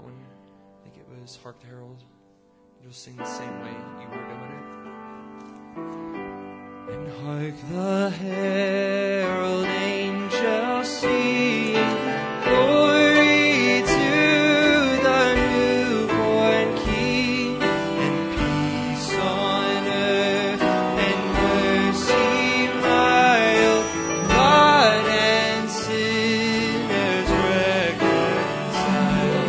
that one. I think it was Hark the Herald. You'll sing the same way you were doing it. And hark the herald angels sing, glory to the newborn King, and peace on earth and mercy mild. God and sinners reconciled.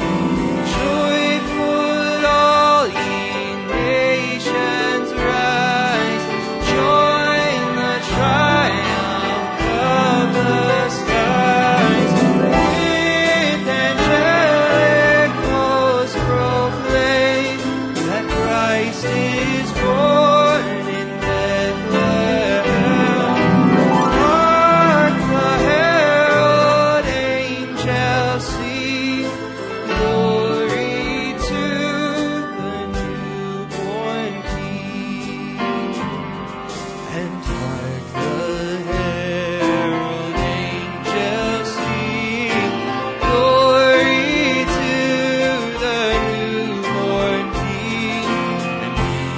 Joyful all ye nations rise, join the triumph of the skies. With angelic hosts proclaim that Christ is born in Bethlehem. Hark the herald angels sing, glory to the newborn King. And hark the herald angels sing, glory to the newborn King, and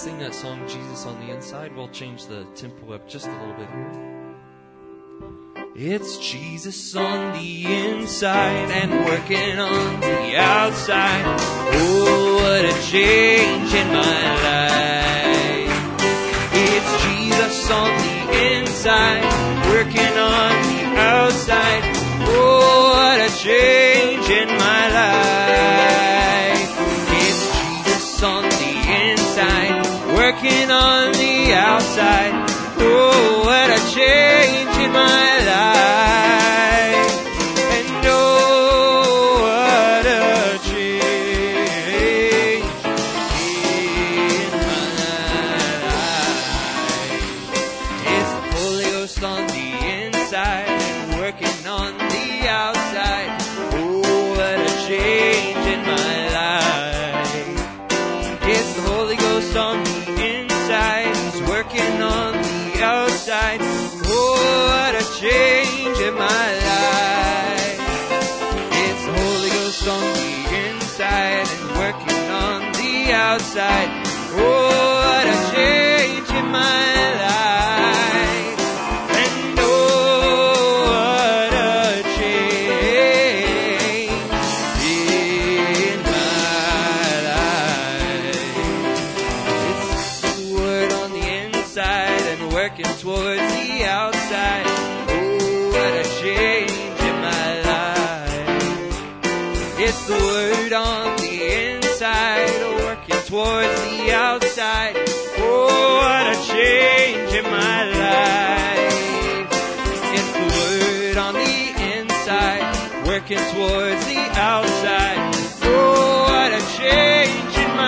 sing that song, Jesus on the Inside. We'll change the tempo up just a little bit here. It's Jesus on the inside and working on the outside. Oh, what a change in my life. It's Jesus on the inside, working on the outside. Oh, what a change in my life. It's Jesus on the inside, working on the outside. Oh, what a change in my life. And oh, what a change in my life. It's the Holy Ghost on the inside and working on the outside. Oh, what a change in my life. It's the Holy Ghost on the inside, it's working on the outside. Oh, what a change in my life. It's the Holy Ghost on the inside and working on the outside. Oh, what a change in my life. The word on the inside, working towards the outside. Oh, what a change in my life. It's the word on the inside, working towards the outside. Oh, what a change in my life.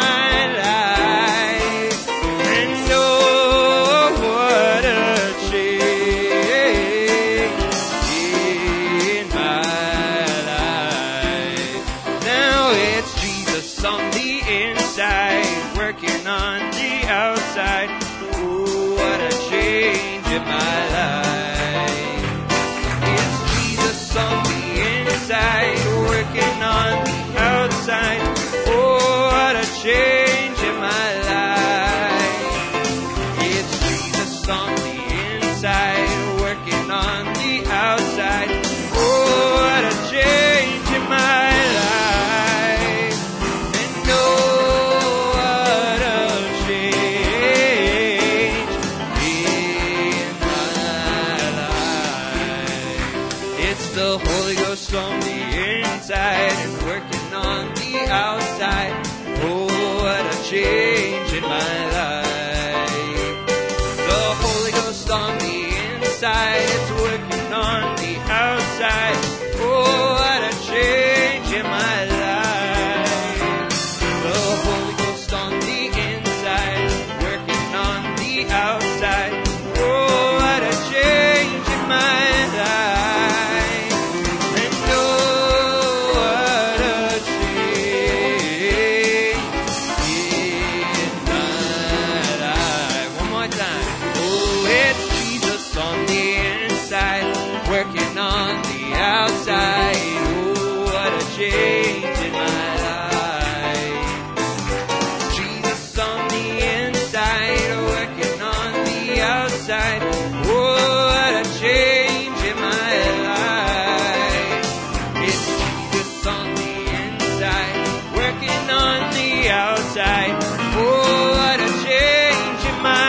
Working on the outside. Oh, what a change in my life. It's Jesus on the inside, working on the outside. Oh, what a change in my life. And oh, what a change in my life. It's the Holy Ghost on the and working on the outside. Oh, what a change in my life. The Holy Ghost on the inside, it's working on the outside. Oh, what a change in my life. The Holy Ghost on the inside, working on the outside. Oh, what a change in my life. Oh, what a change in my life. Jesus on the inside, working on the outside. Oh, what a change in my life. It's Jesus on the inside, working on the outside. Oh, what a change in my life.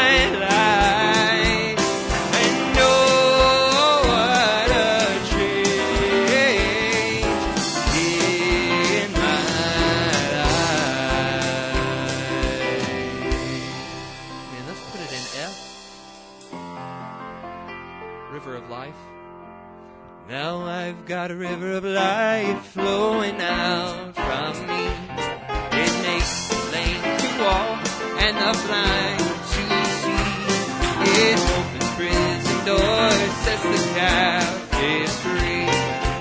Now I've got a river of life flowing out from me. It makes the lame to walk and the blind to see. It opens prison doors, sets the captives free.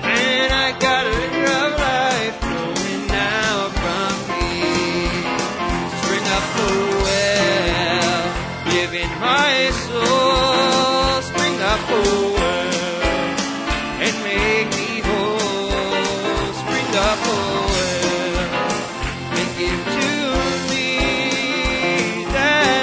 And I got a river of life flowing out from me. Spring up the well, live in my soul. Spring up the well. And give to me that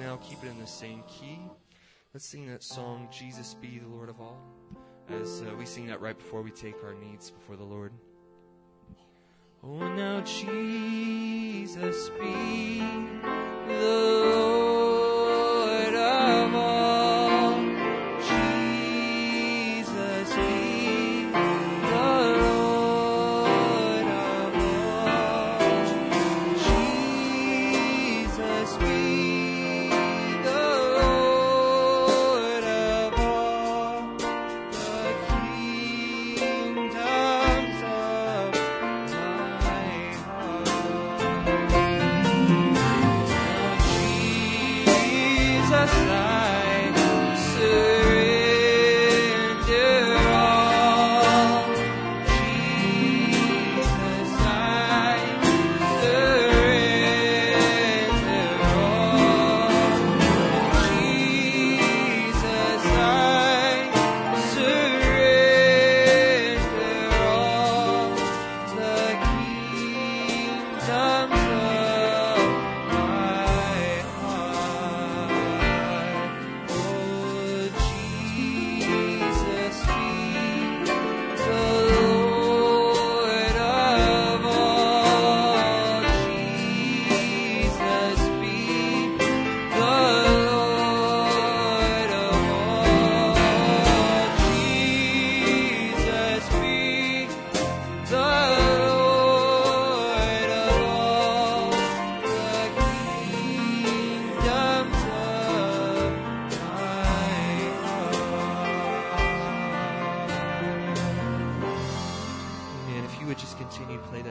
Now keep it in the same key. Let's sing that song, Jesus Be the Lord of All, as we sing that right before we take our needs before the Lord. Oh, now Jesus be the Lord of all. Jesus be the Lord of all. Jesus be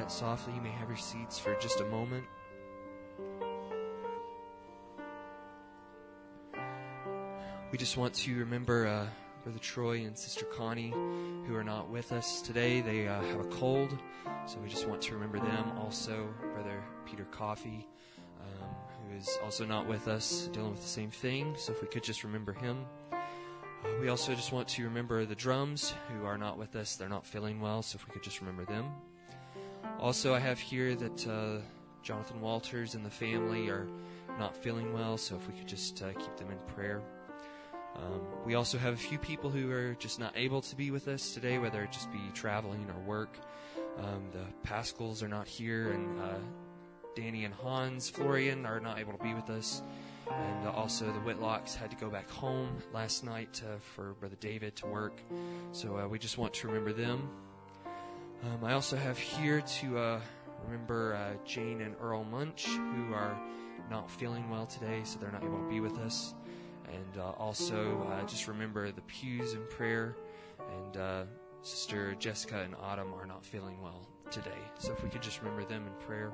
softly. You may have your seats for just a moment. We just want to remember Brother Troy and Sister Connie, who are not with us today. They have a cold, so we just want to remember them. Also, Brother Peter Coffey, who is also not with us, dealing with the same thing. So if we could just remember him. We also just want to remember the drums, who are not with us. They're not feeling well, so if we could just remember them. Also, I have here that Jonathan Walters and the family are not feeling well, so if we could just keep them in prayer. We also have a few people who are just not able to be with us today, whether it just be traveling or work. The Pascals are not here, and Danny and Hans, Florian, are not able to be with us. And also the Whitlocks had to go back home last night for Brother David to work. So we just want to remember them. I also have here to remember Jane and Earl Munch, who are not feeling well today, so they're not able to be with us. And also just remember the pews in prayer, and Sister Jessica and Autumn are not feeling well today. So if we could just remember them in prayer.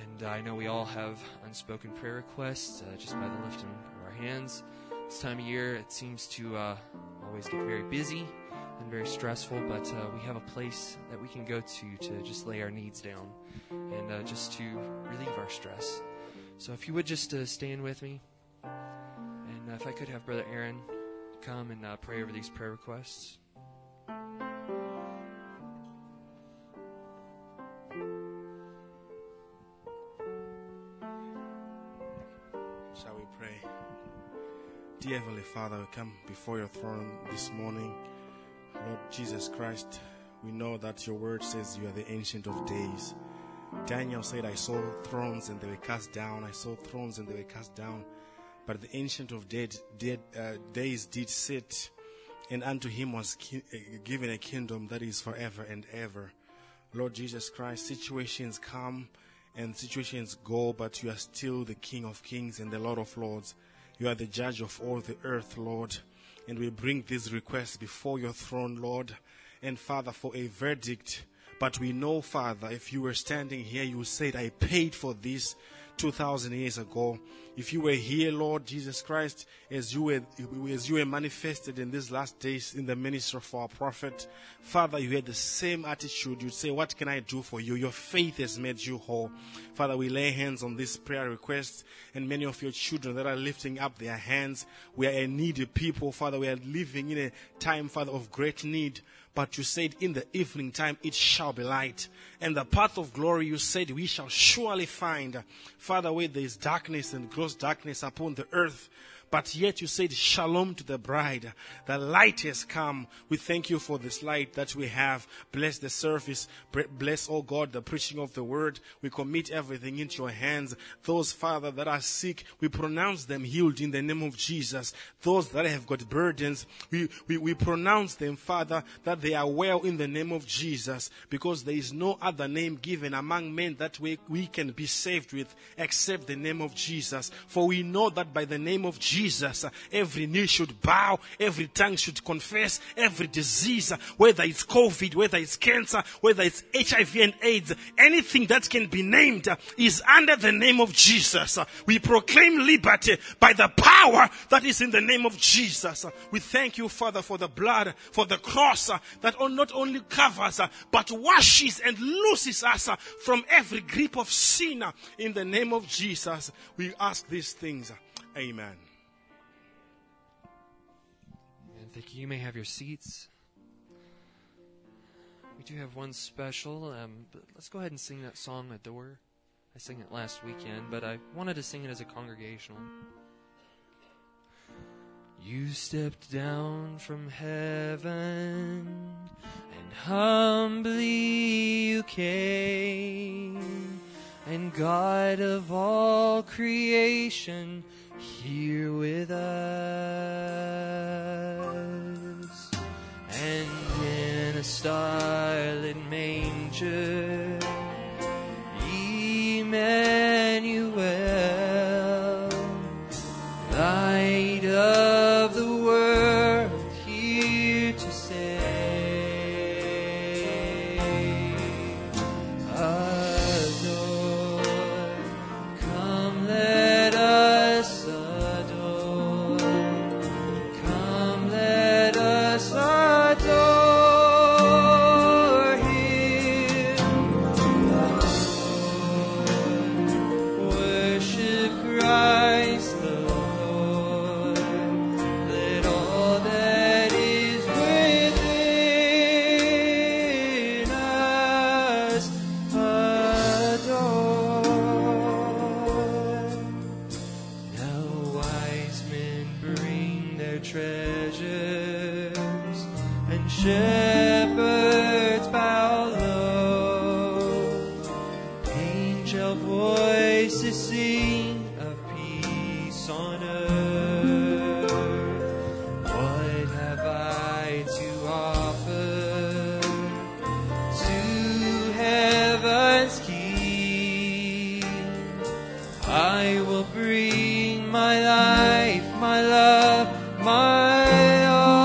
And I know we all have unspoken prayer requests just by the lifting of our hands. This time of year, it seems to always get very busy and very stressful, but we have a place that we can go to just lay our needs down and just to relieve our stress. So if you would just stand with me, and if I could have Brother Aaron come and pray over these prayer requests. Shall we pray? Dear Heavenly Father, we come before your throne this morning. Lord Jesus Christ, we know that your word says you are the Ancient of Days. Daniel said, I saw thrones and they were cast down. I saw thrones and they were cast down. But the Ancient of Days did sit, and unto him was given a kingdom that is forever and ever. Lord Jesus Christ, situations come and situations go, but you are still the King of Kings and the Lord of Lords. You are the judge of all the earth, Lord. And we bring these requests before your throne, Lord, and Father, for a verdict. But we know, Father, if you were standing here, you said, I paid for this 2,000 years ago. If you were here, Lord Jesus Christ, as you were manifested in these last days in the ministry of our prophet, Father, you had the same attitude. You'd say, what can I do for you? Your faith has made you whole. Father, we lay hands on this prayer request and many of your children that are lifting up their hands. We are a needy people, Father. We are living in a time, Father, of great need. But you said, in the evening time, it shall be light. And the path of glory, you said, we shall surely find. Father, where there is darkness and gross darkness upon the earth, but yet you said, shalom to the bride. The light has come. We thank you for this light that we have. Bless the service. Bless, oh God, the preaching of the word. We commit everything into your hands. Those, Father, that are sick, we pronounce them healed in the name of Jesus. Those that have got burdens, we pronounce them, Father, that they are well in the name of Jesus, because there is no other name given among men that we can be saved with except the name of Jesus. For we know that by the name of Jesus, every knee should bow, every tongue should confess, every disease, whether it's COVID, whether it's cancer, whether it's HIV and AIDS, anything that can be named is under the name of Jesus. We proclaim liberty by the power that is in the name of Jesus. We thank you, Father, for the blood, for the cross that not only covers, but washes and looses us from every grip of sin. In the name of Jesus, we ask these things. Amen. Thank you. You may have your seats. We do have one special. But let's go ahead and sing that song, The Door. I sang it last weekend, but I wanted to sing it as a congregational. You stepped down from heaven, and humbly you came, and God of all creation, here with us. And in a starlit manger, Emmanuel, light of the world, here to save us, Lord. Come, let us adore Him, Lord. Worship Christ the Lord. Let all that is within us adore. Now wise men bring their treasures, and shepherds bow low. Angel voices sing of peace on earth. What have I to offer to heaven's King? I will bring my life, my love, my all.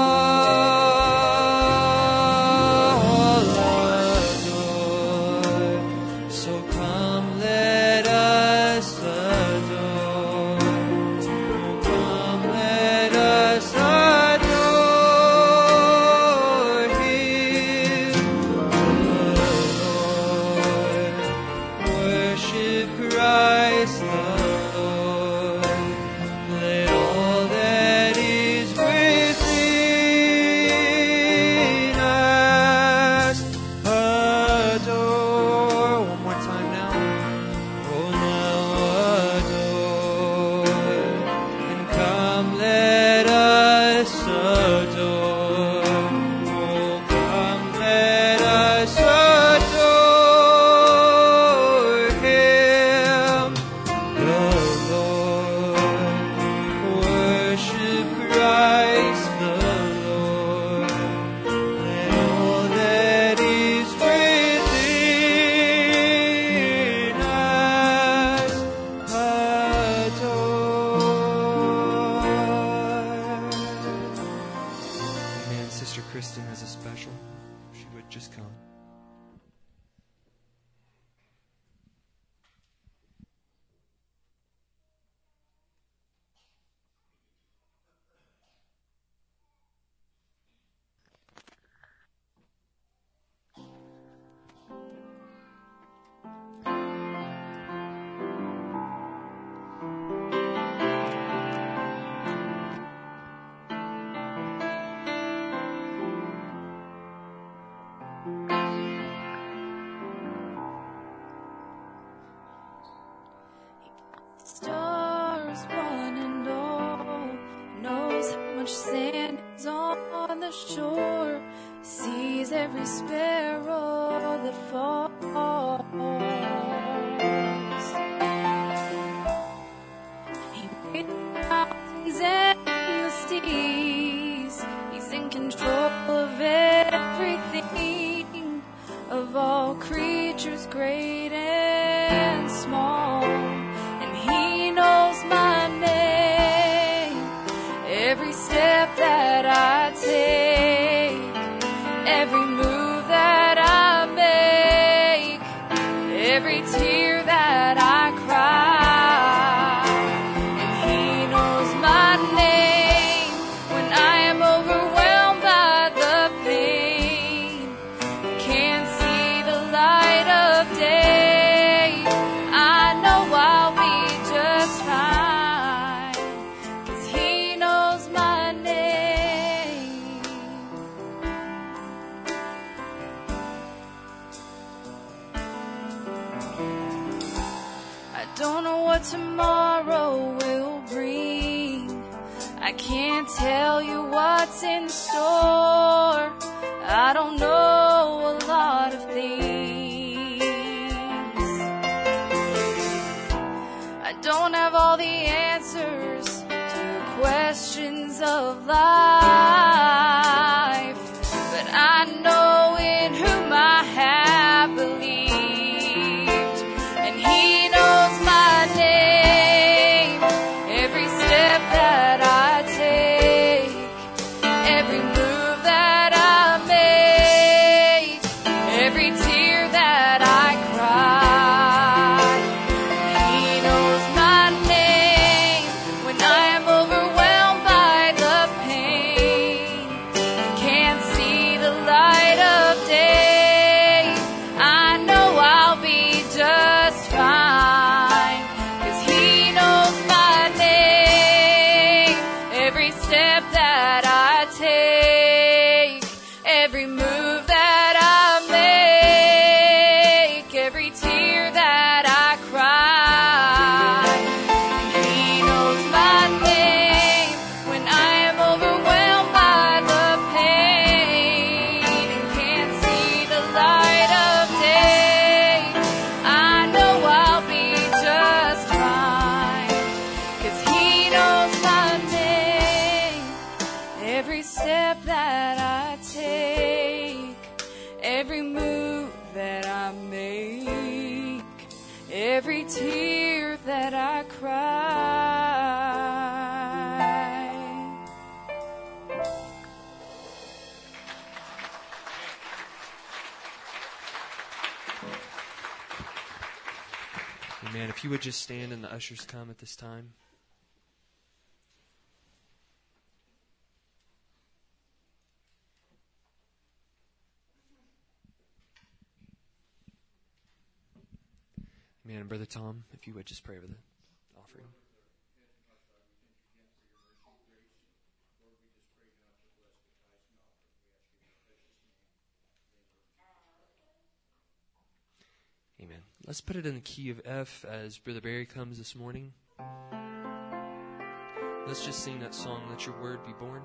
Just stand and the ushers come at this time. Man, and Brother Tom, if you would just pray over the offering. Amen. Let's put it in the key of F as Brother Barry comes this morning. Let's just sing that song, Let Your Word Be Born.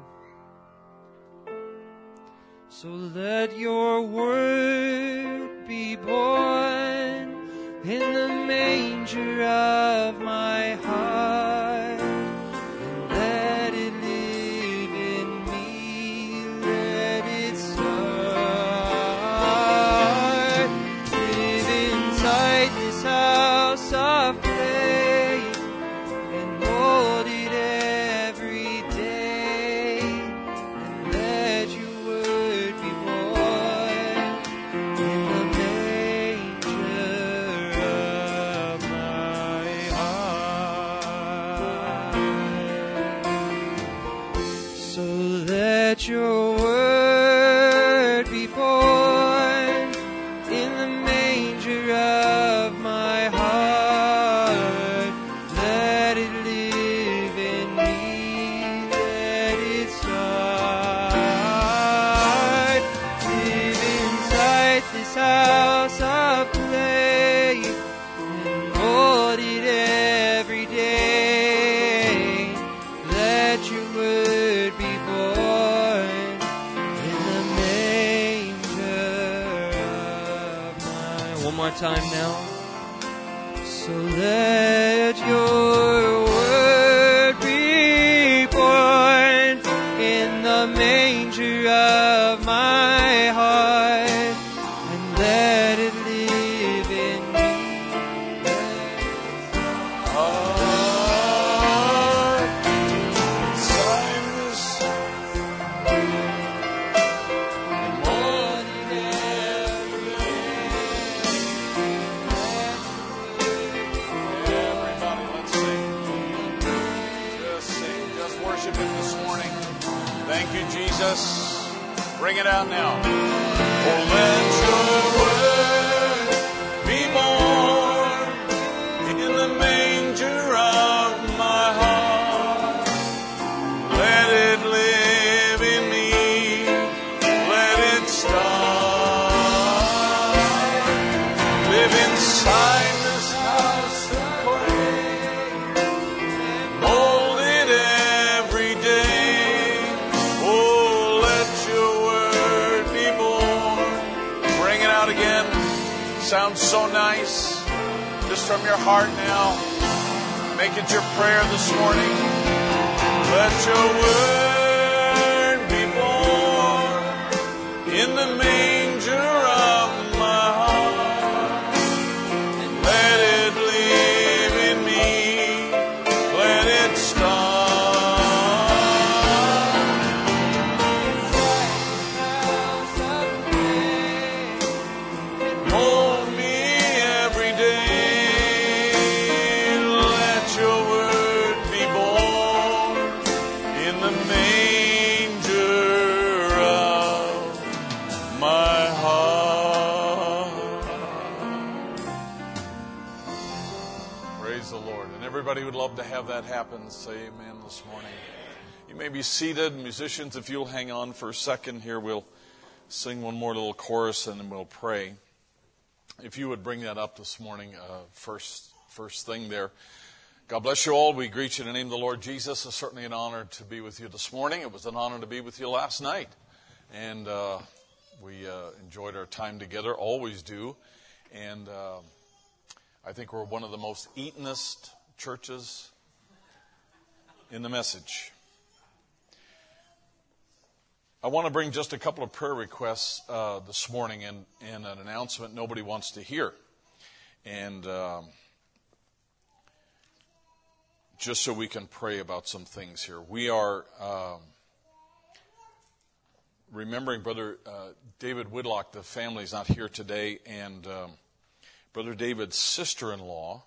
So let your word be born in the manger of my heart, and let it live in me, let it start, live inside this house of faith, and mold it every day, and let your word be born in the manger of my heart. So let your word be born in the manger of my heart. Let it live in me. Let it start. Live inside this house of faith and mold it every day. Let your word be born in the manger of my. One more time now. So let your word be born in the manger of my heart, and let it live in me. And mold it every Everybody, let's sing. Just sing, just worship Him this morning. Thank you, Jesus. Bring it out now. Oh, let your word be born in the manger of my heart. Let it live in me. Let it start. Live inside this house of prayer. Mold it every day. Oh, let your word be born. Bring it out again. Sounds so nice. Just from your heart now. Make it your prayer this morning. Let your word be born in the manger of my heart. Let it live in me. Let it start. Mold me every day. Let your word be born in the manger of my heart. Praise the Lord. And everybody would love to have that happen. Say amen this morning. You may be seated. Musicians, if you'll hang on for a second here, we'll sing one more little chorus and then we'll pray. If you would bring that up this morning, first thing there. God bless you all. We greet you in the name of the Lord Jesus. It's certainly an honor to be with you this morning. It was an honor to be with you last night. And we enjoyed our time together, always do. And I think we're one of the most eatenest churches in the message. I want to bring just a couple of prayer requests this morning and an announcement nobody wants to hear. And just so we can pray about some things here. We are remembering Brother David Whitlock. The family's not here today. And Brother David's sister-in-law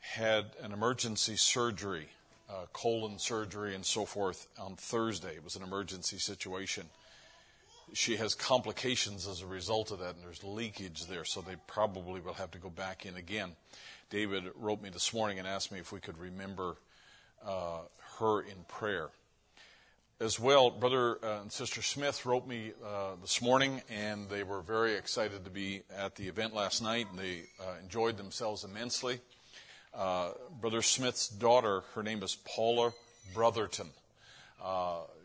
had an emergency surgery, colon surgery and so forth on Thursday. It was an emergency situation. She has complications as a result of that, and there's leakage there, so they probably will have to go back in again. David wrote me this morning and asked me if we could remember her in prayer. As well, Brother and Sister Smith wrote me this morning, and they were very excited to be at the event last night, and they enjoyed themselves immensely. Brother Smith's daughter, her name is Paula Brotherton.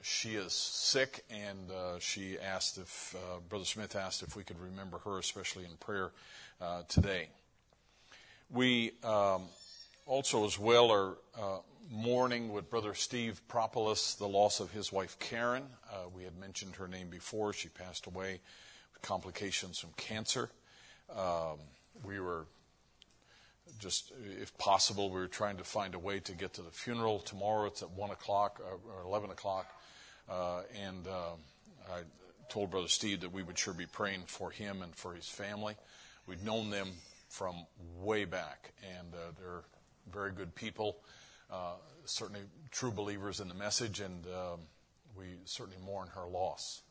She is sick, and she asked if Brother Smith asked if we could remember her, especially in prayer today. We also, as well, are mourning with Brother Steve Propolis the loss of his wife Karen. We had mentioned her name before. She passed away with complications from cancer. We were just, if possible, we were trying to find a way to get to the funeral tomorrow. It's at 1 o'clock or 11 o'clock, and I told Brother Steve that we would sure be praying for him and for his family. We've known them from way back, and they're very good people, certainly true believers in the message, and we certainly mourn her loss.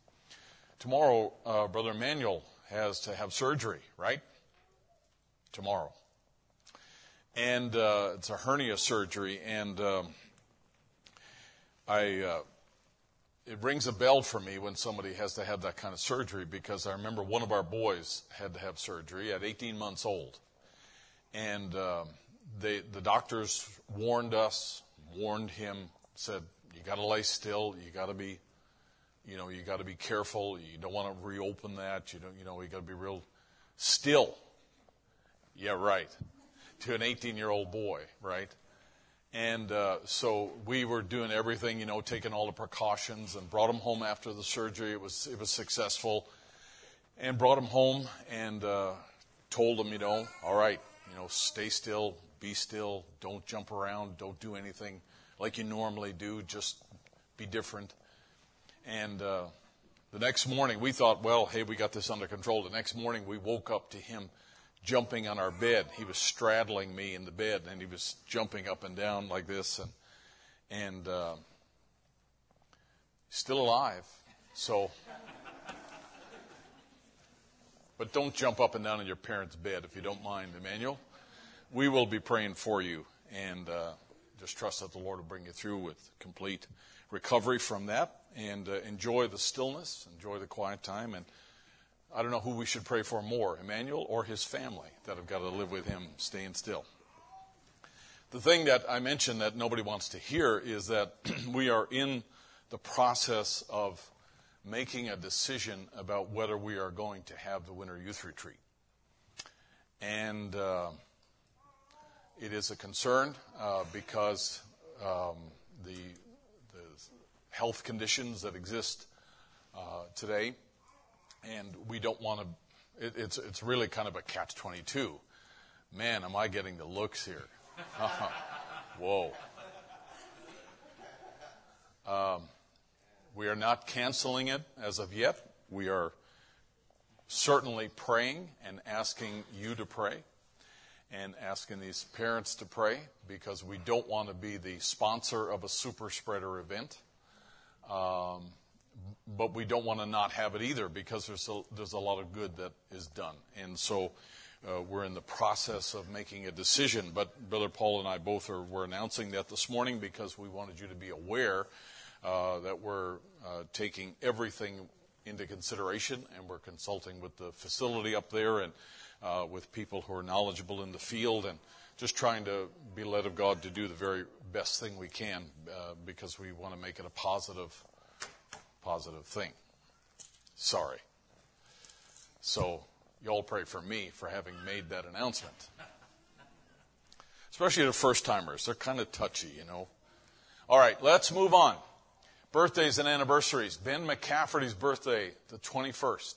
Tomorrow, Brother Emmanuel has to have surgery, right? Tomorrow. And it's a hernia surgery, and it rings a bell for me when somebody has to have that kind of surgery, because I remember one of our boys had to have surgery at 18 months old. And the doctors warned us, warned him, said, you got to lay still, you got to be, you know, you got to be careful, you don't want to reopen that, you got to be real still. Yeah, right. To an 18-year-old boy, right? And so we were doing everything, taking all the precautions, and brought him home after the surgery. It was successful, and brought him home, and told him, all right, stay still, be still, don't jump around, don't do anything like you normally do, just be different. And the next morning, we thought, well, hey, we got this under control. The next morning, we woke up to him jumping on our bed. He was straddling me in the bed, and he was jumping up and down like this, and still alive. So, but don't jump up and down in your parents' bed if you don't mind, Emmanuel. We will be praying for you, and just trust that the Lord will bring you through with complete recovery from that, and enjoy the stillness, enjoy the quiet time, and I don't know who we should pray for more, Emmanuel or his family that have got to live with him staying still. The thing that I mentioned that nobody wants to hear is that we are in the process of making a decision about whether we are going to have the Winter Youth Retreat. And it is a concern because the health conditions that exist today. And we don't want to, it's really kind of a catch-22. Man, am I getting the looks here. Whoa. We are not canceling it as of yet. We are certainly praying and asking you to pray and asking these parents to pray, because we don't want to be the sponsor of a super spreader event. But we don't want to not have it either, because there's a lot of good that is done. And so we're in the process of making a decision. But Brother Paul and I both were announcing that this morning, because we wanted you to be aware that we're taking everything into consideration, and we're consulting with the facility up there and with people who are knowledgeable in the field, and just trying to be led of God to do the very best thing we can, because we want to make it a positive thing. Sorry. So y'all pray for me for having made that announcement. Especially the first-timers. They're kind of touchy, All right, let's move on. Birthdays and anniversaries. Ben McCafferty's birthday, the 21st,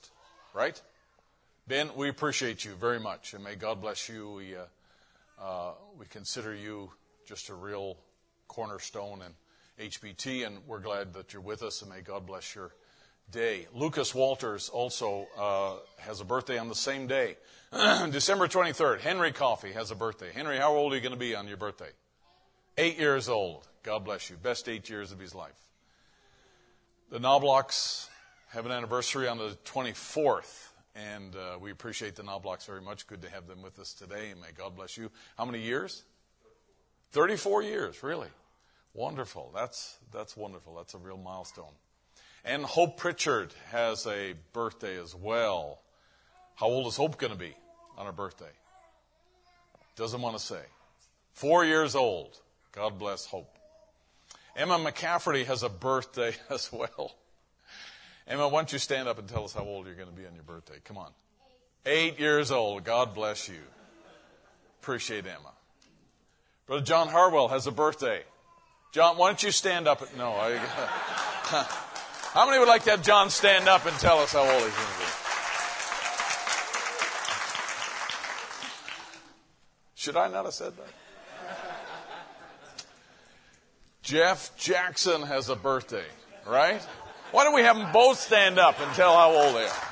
right? Ben, we appreciate you very much, and may God bless you. We consider you just a real cornerstone and HPT, and we're glad that you're with us, and may God bless your day. Lucas Walters also has a birthday on the same day, December 23rd. Henry Coffey has a birthday. Henry, how old are you going to be on your birthday? 8 years old. God bless you. Best 8 years of his life. The Knoblochs have an anniversary on the 24th, and we appreciate the Knoblochs very much. Good to have them with us today, and may God bless you. How many years? 34 years, really. Wonderful. That's wonderful. That's a real milestone. And Hope Pritchard has a birthday as well. How old is Hope going to be on her birthday? Doesn't want to say. 4 years old. God bless Hope. Emma McCafferty has a birthday as well. Emma, why don't you stand up and tell us how old you're going to be on your birthday? Come on. 8 years old. God bless you. Appreciate Emma. Brother John Harwell has a birthday. John, why don't you stand up? No. How many would like to have John stand up and tell us how old he's going to be? Should I not have said that? Jeff Jackson has a birthday, right? Why don't we have them both stand up and tell how old they are?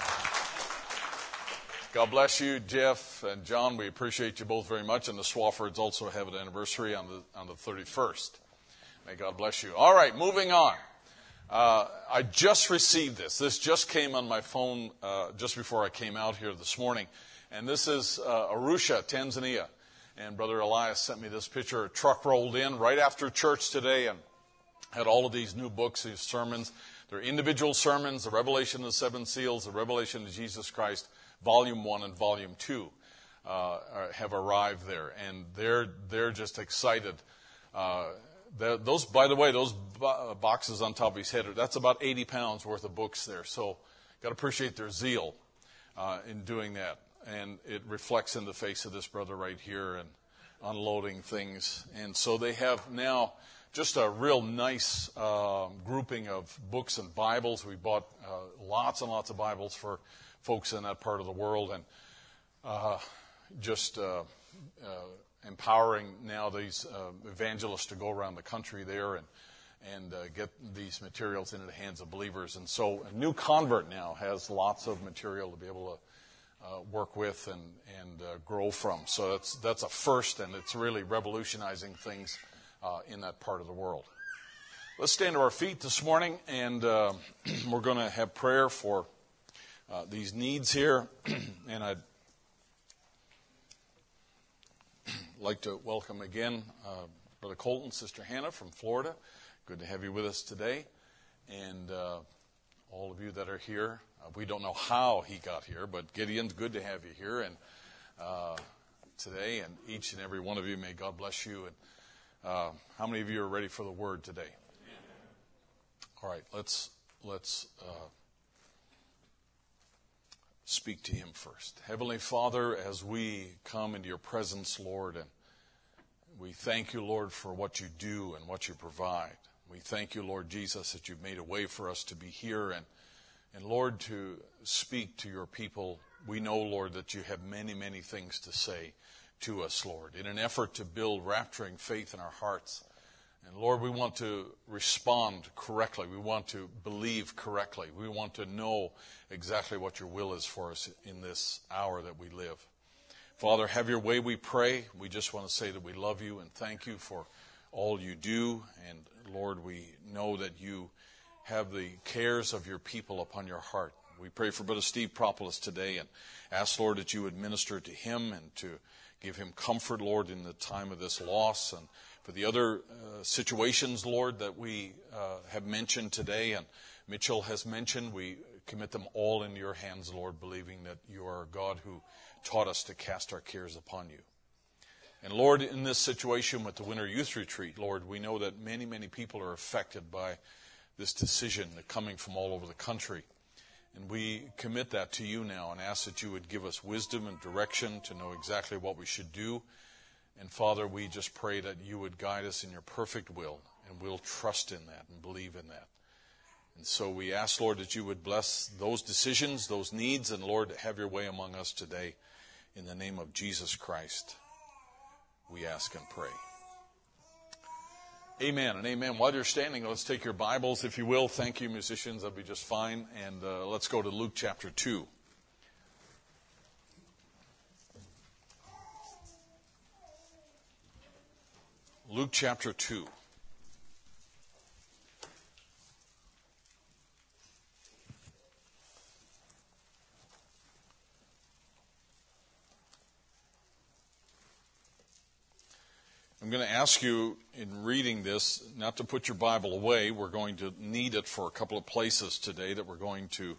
God bless you, Jeff and John. We appreciate you both very much. And the Swaffords also have an anniversary on the 31st. May God bless you. All right, moving on. I just received this. This just came on my phone just before I came out here this morning. And this is Arusha, Tanzania. And Brother Elias sent me this picture. A truck rolled in right after church today and had all of these new books, these sermons. They're individual sermons, the Revelation of the Seven Seals, the Revelation of Jesus Christ, Volume 1 and Volume 2 have arrived there. And they're just excited. Those, by the way, those boxes on top of his head, that's about 80 pounds worth of books there. So got to appreciate their zeal in doing that. And it reflects in the face of this brother right here and unloading things. And so they have now just a real nice grouping of books and Bibles. We bought lots and lots of Bibles for folks in that part of the world. And just empowering now these evangelists to go around the country there and get these materials into the hands of believers. And so a new convert now has lots of material to be able to work with and grow from. So that's a first, and it's really revolutionizing things in that part of the world. Let's stand to our feet this morning, and we're going to have prayer for these needs here. And I'd like to welcome again Brother Colton, Sister Hannah from Florida. Good to have you with us today. And all of you that are here. We don't know how he got here, but Gideon's good to have you here and today, and each and every one of you, may God bless you. And how many of you are ready for the word today? Amen. All right, let's speak to him first. Heavenly Father, as we come into your presence, Lord, and we thank you, Lord, for what you do and what you provide. We thank you, Lord Jesus, that you've made a way for us to be here and Lord, to speak to your people. We know, Lord, that you have many, many things to say to us, Lord, in an effort to build rapturing faith in our hearts. And Lord, we want to respond correctly. We want to believe correctly. We want to know exactly what your will is for us in this hour that we live. Father, have your way, we pray. We just want to say that we love you and thank you for all you do. And Lord, we know that you have the cares of your people upon your heart. We pray for Brother Steve Propolis today and ask, Lord, that you would minister to him and to give him comfort, Lord, in the time of this loss and for the other situations, Lord, that we have mentioned today and Mitchell has mentioned. We commit them all into your hands, Lord, believing that you are a God who taught us to cast our cares upon you. And Lord, in this situation with the Winter Youth Retreat, Lord, we know that many, many people are affected by this decision coming from all over the country. And we commit that to you now and ask that you would give us wisdom and direction to know exactly what we should do. And Father, we just pray that you would guide us in your perfect will, and we'll trust in that and believe in that. And so we ask, Lord, that you would bless those decisions, those needs, and Lord, have your way among us today. In the name of Jesus Christ, we ask and pray. Amen and amen. While you're standing, let's take your Bibles, if you will. Thank you, musicians. That'll be just fine. And let's go to Luke chapter 2. Luke chapter 2. I'm going to ask you in reading this not to put your Bible away. We're going to need it for a couple of places today that we're going to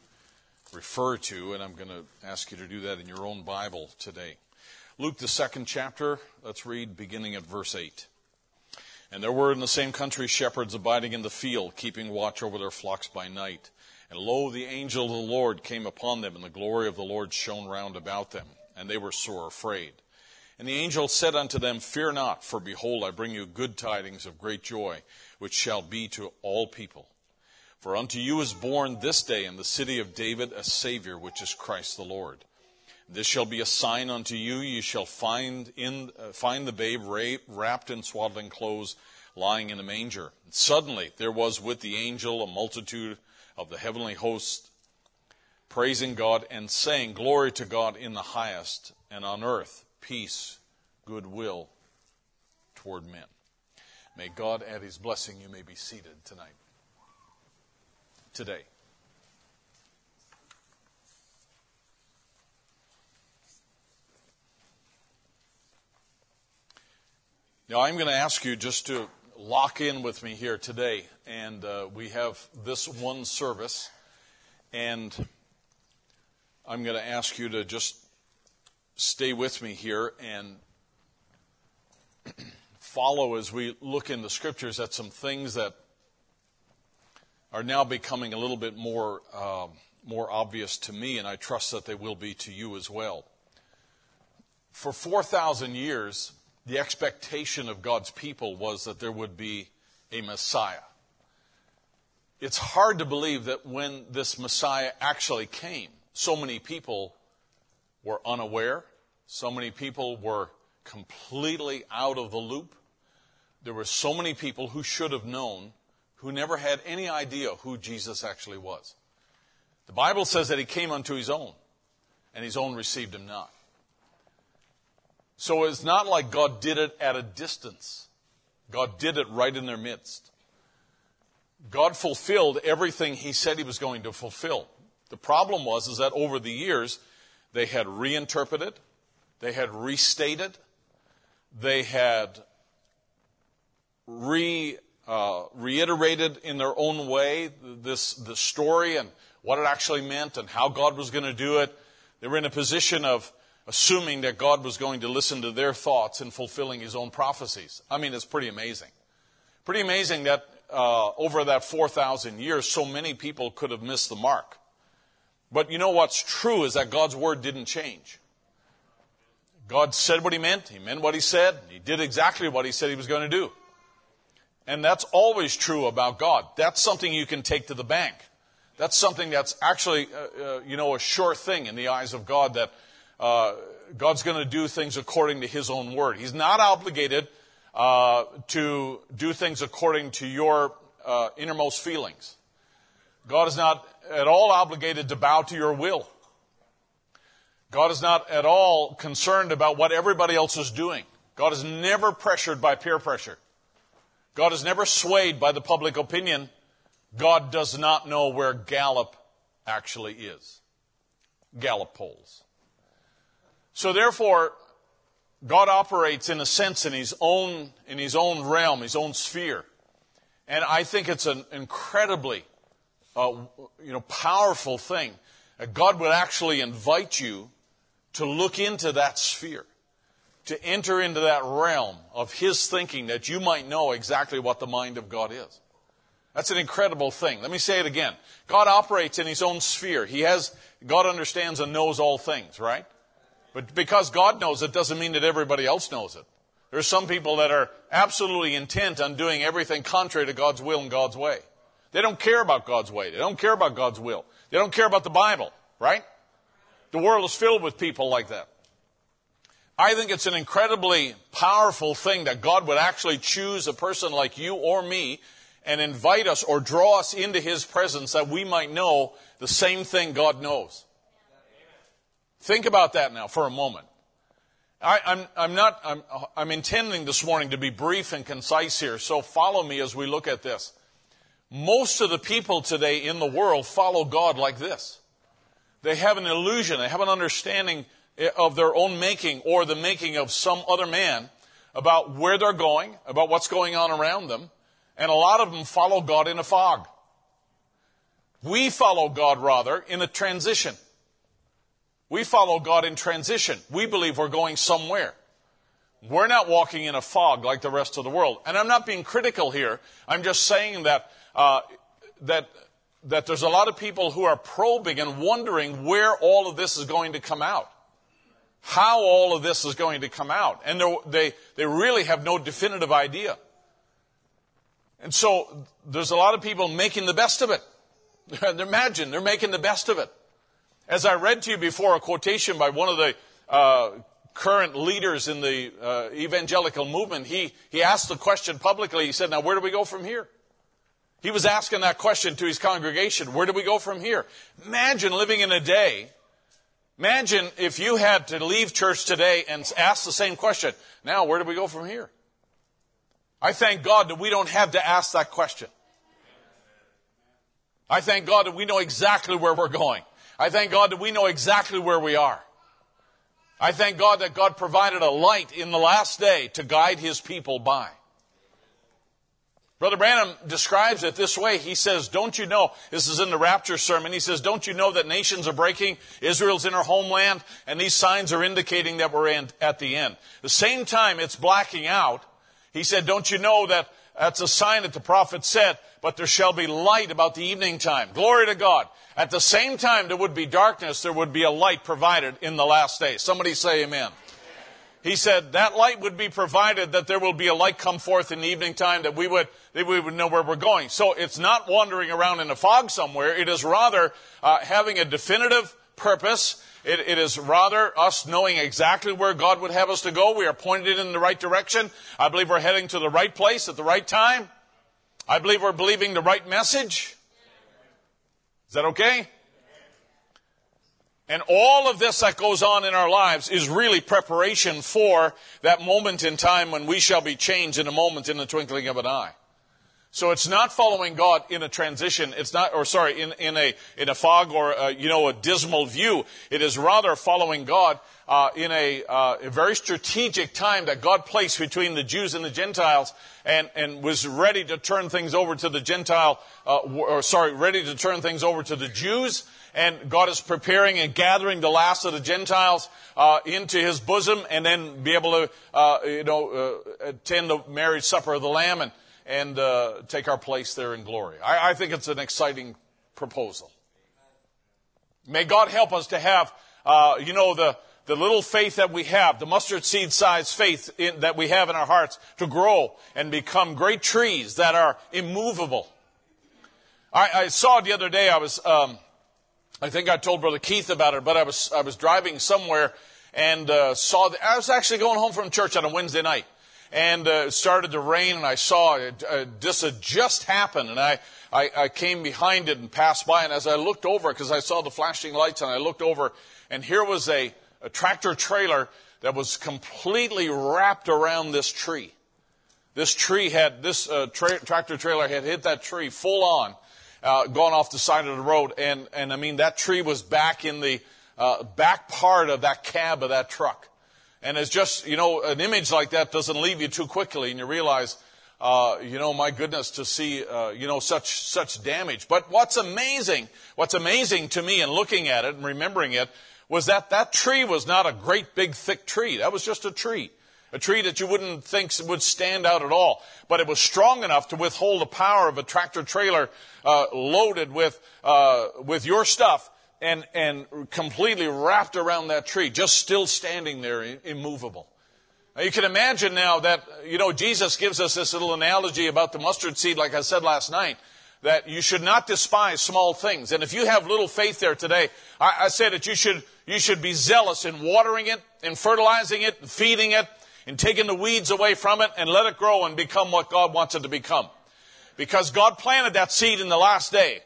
refer to, and I'm going to ask you to do that in your own Bible today. Luke, the second chapter, let's read beginning at verse 8. And there were in the same country shepherds abiding in the field, keeping watch over their flocks by night. And lo, the angel of the Lord came upon them, and the glory of the Lord shone round about them, and they were sore afraid. And the angel said unto them, Fear not, for behold, I bring you good tidings of great joy, which shall be to all people. For unto you is born this day in the city of David a Savior, which is Christ the Lord. This shall be a sign unto you, ye shall find the babe wrapped in swaddling clothes, lying in a manger. And suddenly there was with the angel a multitude of the heavenly host, praising God and saying, Glory to God in the highest, and on earth peace, goodwill toward men. May God add his blessing. You may be seated today. Now, I'm going to ask you just to lock in with me here today. And we have this one service. And I'm going to ask you to just stay with me here and follow as we look in the Scriptures at some things that are now becoming a little bit more obvious to me, and I trust that they will be to you as well. For 4,000 years... the expectation of God's people was that there would be a Messiah. It's hard to believe that when this Messiah actually came, so many people were unaware. So many people were completely out of the loop. There were so many people who should have known who never had any idea who Jesus actually was. The Bible says that he came unto his own, and his own received him not. So it's not like God did it at a distance. God did it right in their midst. God fulfilled everything he said he was going to fulfill. The problem was that over the years, they had reinterpreted, they had restated, they had reiterated in their own way the story and what it actually meant and how God was going to do it. They were in a position of assuming that God was going to listen to their thoughts in fulfilling his own prophecies. I mean, it's pretty amazing. Pretty amazing that over that 4,000 years, so many people could have missed the mark. But you know what's true is that God's word didn't change. God said what he meant what he said, and he did exactly what he said he was going to do. And that's always true about God. That's something you can take to the bank. That's something that's actually, a sure thing in the eyes of God, that God's going to do things according to his own word. He's not obligated to do things according to your innermost feelings. God is not at all obligated to bow to your will. God is not at all concerned about what everybody else is doing. God is never pressured by peer pressure. God is never swayed by the public opinion. God does not know where Gallup actually is. Gallup polls. So therefore, God operates in a sense in his own realm, his own sphere. And I think it's an incredibly powerful thing that God would actually invite you to look into that sphere, to enter into that realm of his thinking, that you might know exactly what the mind of God is. That's an incredible thing. Let me say it again. God operates in his own sphere. God understands and knows all things, right? But because God knows it doesn't mean that everybody else knows it. There are some people that are absolutely intent on doing everything contrary to God's will and God's way. They don't care about God's way. They don't care about God's will. They don't care about the Bible, right? The world is filled with people like that. I think it's an incredibly powerful thing that God would actually choose a person like you or me and invite us or draw us into his presence that we might know the same thing God knows. Think about that now for a moment. I'm intending this morning to be brief and concise here, so follow me as we look at this. Most of the people today in the world follow God like this. They have an illusion, they have an understanding of their own making or the making of some other man about where they're going, about what's going on around them, and a lot of them follow God in a fog. We follow God, rather, in a transition. We follow God in transition. We believe we're going somewhere. We're not walking in a fog like the rest of the world. And I'm not being critical here. I'm just saying that that there's a lot of people who are probing and wondering where all of this is going to come out. How all of this is going to come out. And they really have no definitive idea. And so there's a lot of people making the best of it. Imagine, they're making the best of it. As I read to you before, a quotation by one of the current leaders in the evangelical movement, he asked the question publicly. He said, now where do we go from here? He was asking that question to his congregation. Where do we go from here? Imagine living in a day. Imagine if you had to leave church today and ask the same question. Now, where do we go from here? I thank God that we don't have to ask that question. I thank God that we know exactly where we're going. I thank God that we know exactly where we are. I thank God that God provided a light in the last day to guide his people by. Brother Branham describes it this way. He says, don't you know, this is in the rapture sermon, he says, don't you know that nations are breaking, Israel's in her homeland, and these signs are indicating that we're at the end. The same time it's blacking out, he said, don't you know that that's a sign that the prophet said, but there shall be light about the evening time. Glory to God. At the same time there would be darkness, there would be a light provided in the last day. Somebody say amen. He said that light would be provided, that there will be a light come forth in the evening time, that we would know where we're going. So it's not wandering around in a fog somewhere. It is rather having a definitive purpose. It is rather us knowing exactly where God would have us to go. We are pointed in the right direction. I believe we're heading to the right place at the right time. I believe we're believing the right message. Is that okay? And all of this that goes on in our lives is really preparation for that moment in time when we shall be changed in a moment, in the twinkling of an eye. So it's not following God in a transition. It's not, in a fog or a dismal view. It is rather following God in a very strategic time that God placed between the Jews and the Gentiles, and was ready to turn things over to the ready to turn things over to the Jews. And God is preparing and gathering the last of the Gentiles into his bosom, and then be able to attend the marriage supper of the Lamb and take our place there in glory. I think it's an exciting proposal. May God help us to have the little faith that we have, the mustard seed size faith that we have in our hearts, to grow and become great trees that are immovable. I saw it the other day. I was... I think I told Brother Keith about it, but I was driving somewhere and saw I was actually going home from church on a Wednesday night, and it started to rain, and I saw it. This had just happened, and I came behind it and passed by, and as I looked over, because I saw the flashing lights, and I looked over, and here was a tractor trailer that was completely wrapped around this tree. This tree had tractor trailer had hit that tree full on. Gone off the side of the road, and that tree was back in the back part of that cab of that truck. And it's just, an image like that doesn't leave you too quickly, and you realize, my goodness, to see, such damage. But what's amazing to me in looking at it and remembering it, was that tree was not a great big thick tree. That was just a tree. A tree that you wouldn't think would stand out at all. But it was strong enough to withhold the power of a tractor trailer loaded with your stuff and completely wrapped around that tree, just still standing there, immovable. Now you can imagine now that, Jesus gives us this little analogy about the mustard seed, like I said last night, that you should not despise small things. And if you have little faith there today, I say that you should be zealous in watering it, in fertilizing it, in feeding it, and taking the weeds away from it, and let it grow and become what God wants it to become. Because God planted that seed in the last day.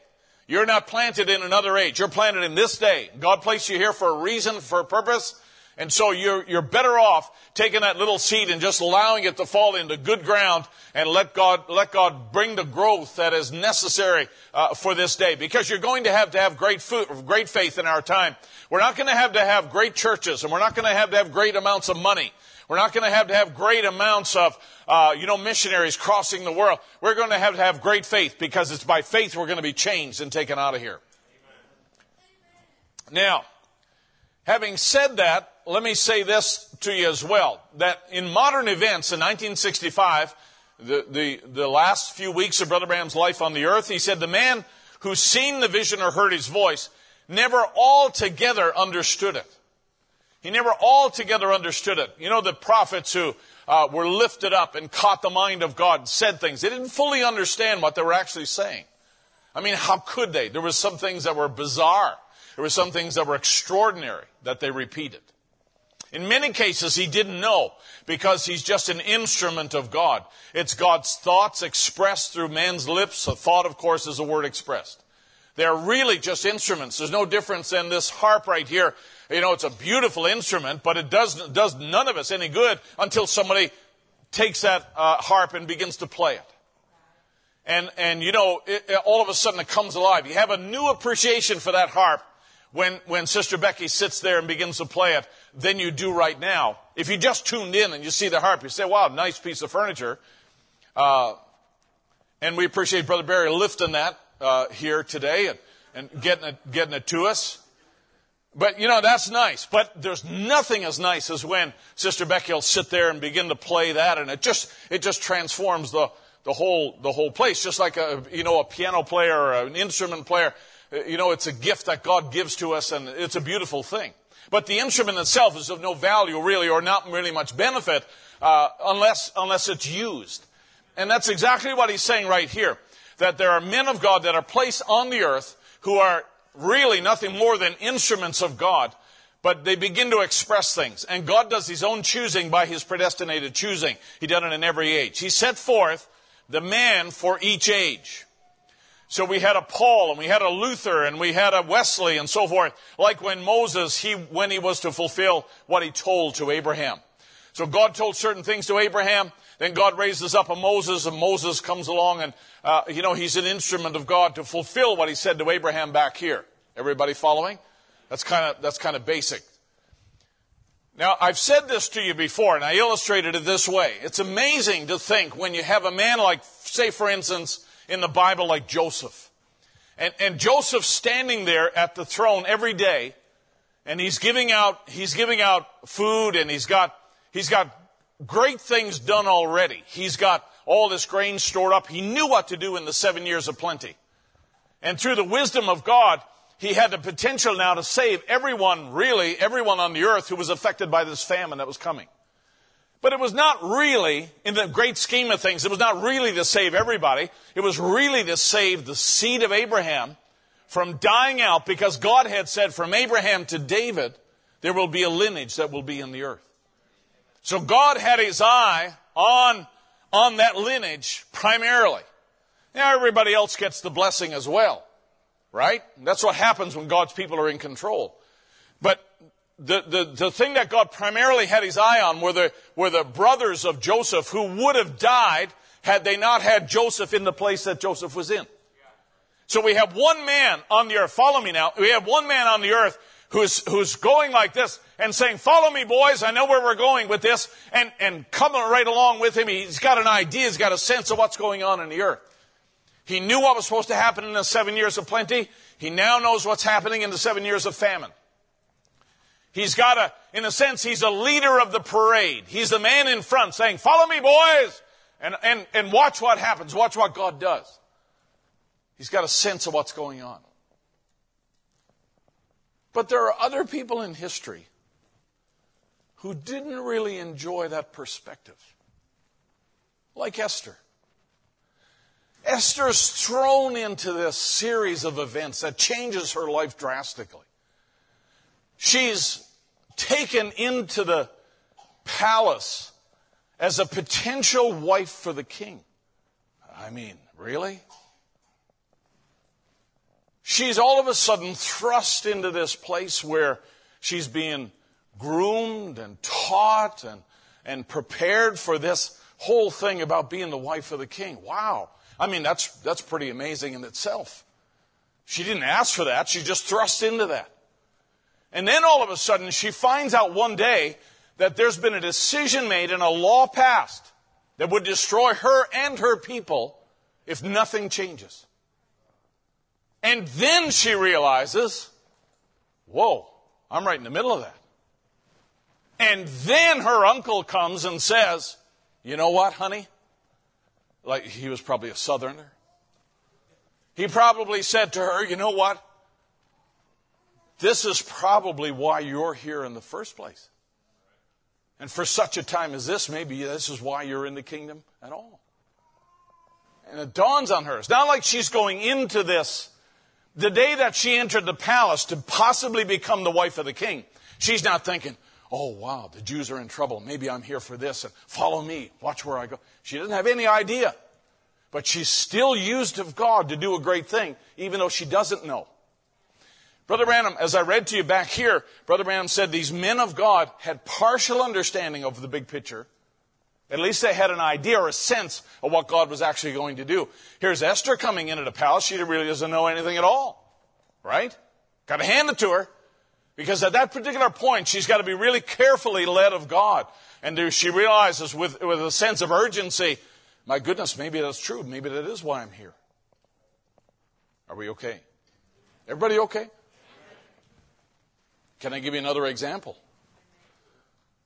You're not planted in another age. You're planted in this day. God placed you here for a reason, for a purpose. And so you're better off taking that little seed and just allowing it to fall into good ground and let God bring the growth that is necessary for this day. Because you're going to have great faith in our time. We're not going to have great churches, and we're not going to have great amounts of money. We're not going to have great amounts of, missionaries crossing the world. We're going to have great faith, because it's by faith we're going to be changed and taken out of here. Amen. Now, Having said that, let me say this to you as well, that in modern events in 1965, the last few weeks of Brother Branham's life on the earth, he said, the man who's seen the vision or heard his voice never altogether understood it. He never altogether understood it. You know, the prophets who were lifted up and caught the mind of God said things. They didn't fully understand what they were actually saying. I mean, how could they? There were some things that were bizarre. There were some things that were extraordinary that they repeated. In many cases, he didn't know because he's just an instrument of God. It's God's thoughts expressed through man's lips. A thought, of course, is a word expressed. They're really just instruments. There's no difference than this harp right here. You know, it's a beautiful instrument, but it does none of us any good until somebody takes that harp and begins to play it. And you know, all of a sudden it comes alive. You have a new appreciation for that harp when Sister Becky sits there and begins to play it than you do right now. If you just tuned in and you see the harp, you say, wow, nice piece of furniture. And we appreciate Brother Barry lifting that here today and getting it to us. But, you know, that's nice. But there's nothing as nice as when Sister Becky will sit there and begin to play that, and it just transforms the whole place, just like a piano player or an instrument player. You know, it's a gift that God gives to us, and it's a beautiful thing. But the instrument itself is of no value, really, or not really much benefit, unless it's used. And that's exactly what he's saying right here, that there are men of God that are placed on the earth who are really nothing more than instruments of God, but they begin to express things. And God does his own choosing by his predestinated choosing. He done it in every age. He set forth the man for each age. So we had a Paul, and we had a Luther, and we had a Wesley, and so forth. Like when Moses, when he was to fulfill what he told to Abraham. So God told certain things to Abraham, then God raises up a Moses, and Moses comes along, and he's an instrument of God to fulfill what he said to Abraham back here. Everybody following? That's kind of basic. Now, I've said this to you before, and I illustrated it this way. It's amazing to think when you have a man like, say for instance, in the Bible, like Joseph. And Joseph standing there at the throne every day, and he's giving out food, and he's got great things done already. He's got all this grain stored up. He knew what to do in the 7 years of plenty. And through the wisdom of God, he had the potential now to save everyone on the earth who was affected by this famine that was coming. But it was not really, in the great scheme of things, it was not really to save everybody. It was really to save the seed of Abraham from dying out, because God had said from Abraham to David, there will be a lineage that will be in the earth. So God had his eye on that lineage primarily. Now everybody else gets the blessing as well, right? That's what happens when God's people are in control. But the thing that God primarily had his eye on were the brothers of Joseph, who would have died had they not had Joseph in the place that Joseph was in. So we have one man on the earth, follow me now, we have one man on the earth who's going like this and saying, follow me, boys, I know where we're going with this, and coming right along with him. He's got an idea, he's got a sense of what's going on in the earth. He knew what was supposed to happen in the 7 years of plenty. He now knows what's happening in the 7 years of famine. He's got in a sense, he's a leader of the parade. He's the man in front saying, follow me, boys, and watch what happens, watch what God does. He's got a sense of what's going on. But there are other people in history who didn't really enjoy that perspective. Like Esther. Esther's thrown into this series of events that changes her life drastically. She's taken into the palace as a potential wife for the king. I mean, really? She's all of a sudden thrust into this place where she's being groomed and taught and prepared for this whole thing about being the wife of the king. Wow. I mean, that's pretty amazing in itself. She didn't ask for that. She just thrust into that. And then all of a sudden, she finds out one day that there's been a decision made and a law passed that would destroy her and her people if nothing changes. And then she realizes, whoa, I'm right in the middle of that. And then her uncle comes and says, you know what, honey? Like, he was probably a southerner. He probably said to her, you know what? This is probably why you're here in the first place. And for such a time as this, maybe this is why you're in the kingdom at all. And it dawns on her. It's not like she's going into this the day that she entered the palace to possibly become the wife of the king. She's not thinking, oh, wow, the Jews are in trouble. Maybe I'm here for this. And follow me. Watch where I go. She doesn't have any idea. But she's still used of God to do a great thing, even though she doesn't know. Brother Branham, as I read to you back here, Brother Branham said these men of God had partial understanding of the big picture. At least they had an idea or a sense of what God was actually going to do. Here's Esther coming into the palace. She really doesn't know anything at all, right? Got to hand it to her. Because at that particular point, she's got to be really carefully led of God. And she realizes with a sense of urgency, my goodness, maybe that's true. Maybe that is why I'm here. Are we okay? Everybody okay? Can I give you another example?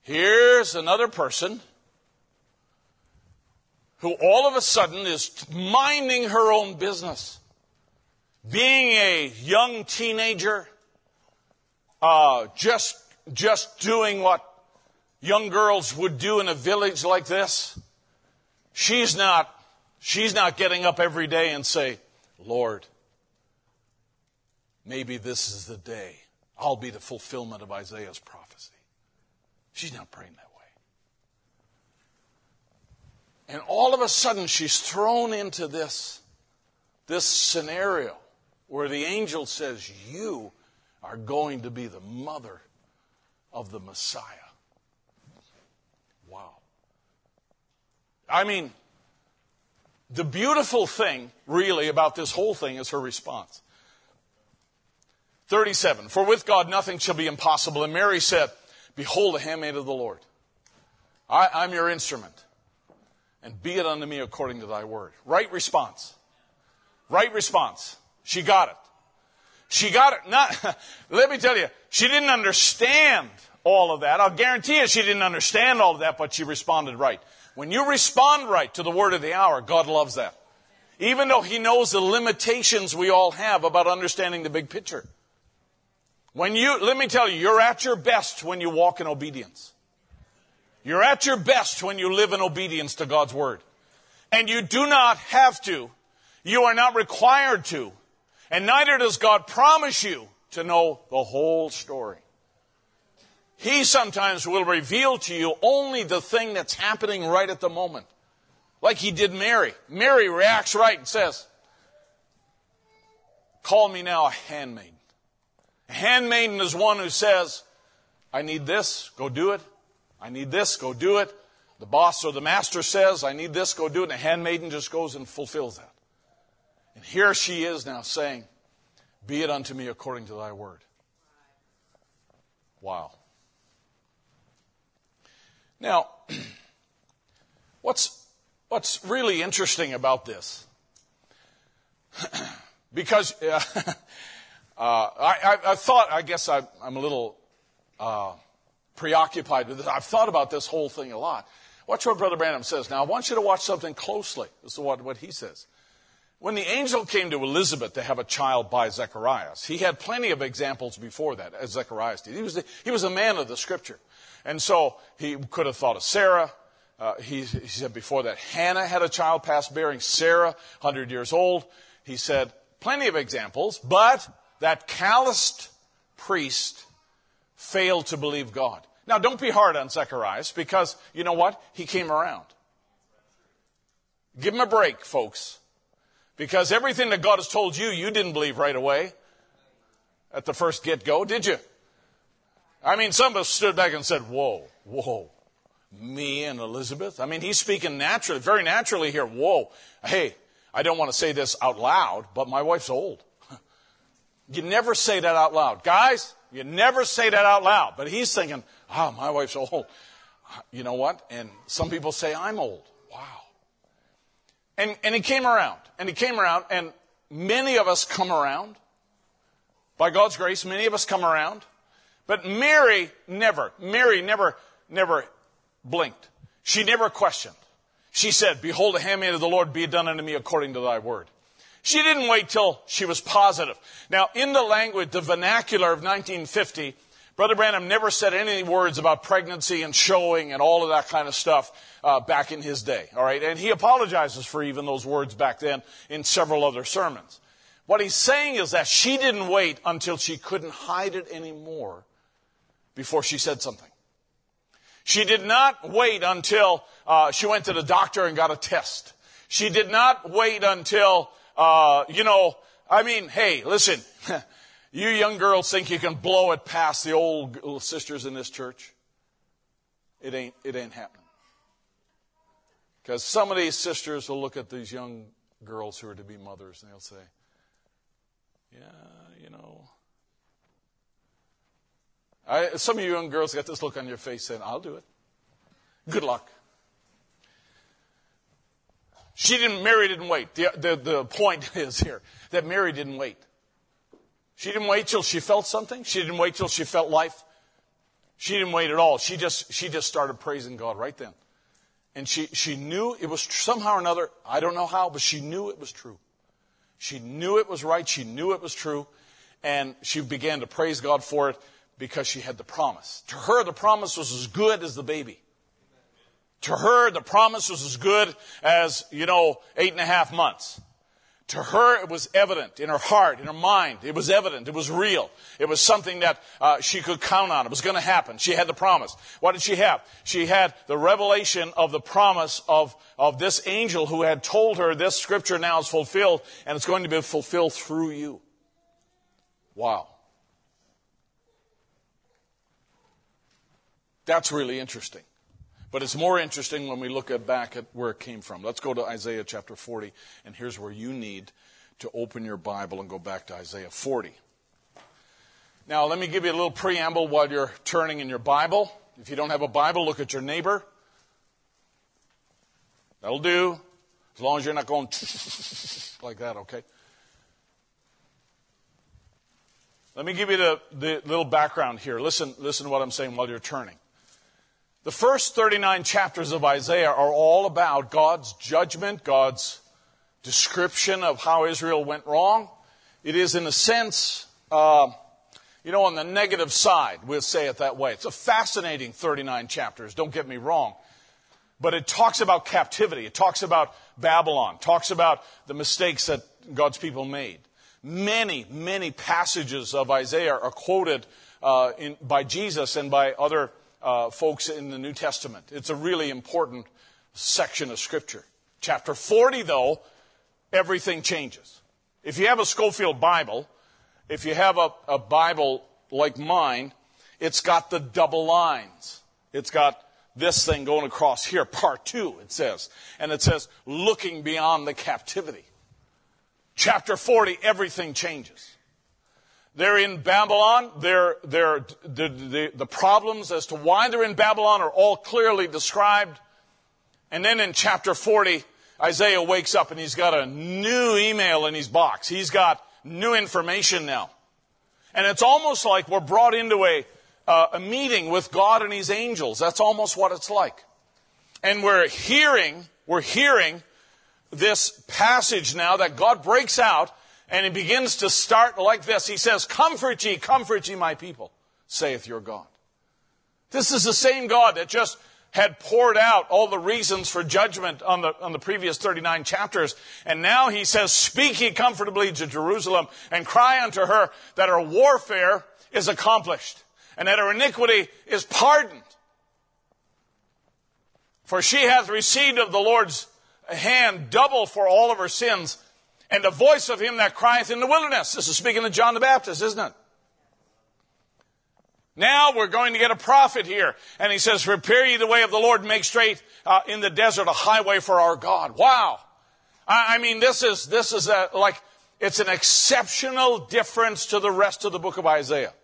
Here's another person who all of a sudden is minding her own business. Being a young teenager, just doing what young girls would do in a village like this. She's not getting up every day and say, Lord, maybe this is the day. I'll be the fulfillment of Isaiah's prophecy. She's not praying that way. And all of a sudden, she's thrown into this scenario where the angel says, you are going to be the mother of the Messiah. Wow. I mean, the beautiful thing, really, about this whole thing is her response. 37, for with God nothing shall be impossible. And Mary said, behold, the handmaid of the Lord. I'm your instrument. And be it unto me according to thy word. Right response. Right response. She got it. She got it. Not, let me tell you, she didn't understand all of that. I'll guarantee you she didn't understand all of that, but she responded right. When you respond right to the word of the hour, God loves that. Even though he knows the limitations we all have about understanding the big picture. Let me tell you, you're at your best when you walk in obedience. You're at your best when you live in obedience to God's word. And you do not have to. You are not required to. And neither does God promise you to know the whole story. He sometimes will reveal to you only the thing that's happening right at the moment. Like he did Mary. Mary reacts right and says, call me now a handmaid. A handmaiden is one who says, I need this, go do it. I need this, go do it. The boss or the master says, I need this, go do it. And the handmaiden just goes and fulfills that. And here she is now saying, be it unto me according to thy word. Wow. Now, what's really interesting about this? Because I'm a little preoccupied with this. I've thought about this whole thing a lot. Watch what Brother Branham says. Now, I want you to watch something closely. This is what he says. When the angel came to Elizabeth to have a child by Zacharias, he had plenty of examples before that, as Zacharias did. He was a man of the Scripture. And so he could have thought of Sarah. He said before that, Hannah had a child past bearing, Sarah, 100 years old. He said, plenty of examples, but that calloused priest failed to believe God. Now, don't be hard on Zacharias, because you know what? He came around. Give him a break, folks. Because everything that God has told you, you didn't believe right away at the first get-go, did you? I mean, some of us stood back and said, whoa, me and Elizabeth? I mean, he's speaking naturally, very naturally here. Whoa, hey, I don't want to say this out loud, but my wife's old. You never say that out loud. Guys, you never say that out loud. But he's thinking, my wife's old. You know what? And some people say, I'm old. Wow. And he came around, and many of us come around. By God's grace, many of us come around. But Mary never blinked. She never questioned. She said, "Behold, the handmaid of the Lord, be it done unto me according to thy word." She didn't wait till she was positive. Now, in the language, the vernacular of 1950, Brother Branham never said any words about pregnancy and showing and all of that kind of stuff back in his day. All right, and he apologizes for even those words back then in several other sermons. What he's saying is that she didn't wait until she couldn't hide it anymore before she said something. She did not wait until she went to the doctor and got a test. She did not wait until, hey, listen, you young girls think you can blow it past the old sisters in this church. It ain't happening. Because some of these sisters will look at these young girls who are to be mothers and they'll say, "Yeah, some of you young girls got this look on your face saying, 'I'll do it.' Good luck." Mary didn't wait. The point is here that Mary didn't wait. She didn't wait till she felt something. She didn't wait till she felt life. She didn't wait at all. She just started praising God right then. And she knew it was somehow or another, I don't know how, but she knew it was true. She knew it was right. She knew it was true. And she began to praise God for it because she had the promise. To her, the promise was as good as the baby. To her, the promise was as good as, 8.5 months. To her, it was evident in her heart, in her mind. It was evident. It was real. It was something that she could count on. It was going to happen. She had the promise. What did she have? She had the revelation of the promise of this angel who had told her this scripture now is fulfilled, and it's going to be fulfilled through you. Wow. That's really interesting. But it's more interesting when we look back at where it came from. Let's go to Isaiah chapter 40, and here's where you need to open your Bible and go back to Isaiah 40. Now, let me give you a little preamble while you're turning in your Bible. If you don't have a Bible, look at your neighbor. That'll do, as long as you're not going like that, okay? Let me give you the little background here. Listen to what I'm saying while you're turning. The first 39 chapters of Isaiah are all about God's judgment, God's description of how Israel went wrong. It is, in a sense, on the negative side, we'll say it that way. It's a fascinating 39 chapters, don't get me wrong. But it talks about captivity. It talks about Babylon. Talks about the mistakes that God's people made. Many, many passages of Isaiah are quoted by Jesus and by other folks in the New Testament. It's a really important section of Scripture. Chapter 40, though, everything changes. If you have a Schofield Bible, if you have a Bible like mine, it's got the double lines. It's got this thing going across here, part 2, it says. And it says, looking beyond the captivity. Chapter 40, everything changes. They're in Babylon. The problems as to why they're in Babylon are all clearly described. And then in chapter 40, Isaiah wakes up and he's got a new email in his box. He's got new information now. And it's almost like we're brought into a meeting with God and his angels. That's almost what it's like. And we're hearing this passage now that God breaks out. And he begins to start like this. He says, comfort ye my people, saith your God. This is the same God that just had poured out all the reasons for judgment on the previous 39 chapters. And now he says, speak ye comfortably to Jerusalem and cry unto her that her warfare is accomplished and that her iniquity is pardoned. For she hath received of the Lord's hand double for all of her sins, and the voice of him that crieth in the wilderness. This is speaking to John the Baptist, isn't it? Now we're going to get a prophet here. And he says, prepare ye the way of the Lord, make straight in the desert a highway for our God. Wow. This is it's an exceptional difference to the rest of the book of Isaiah.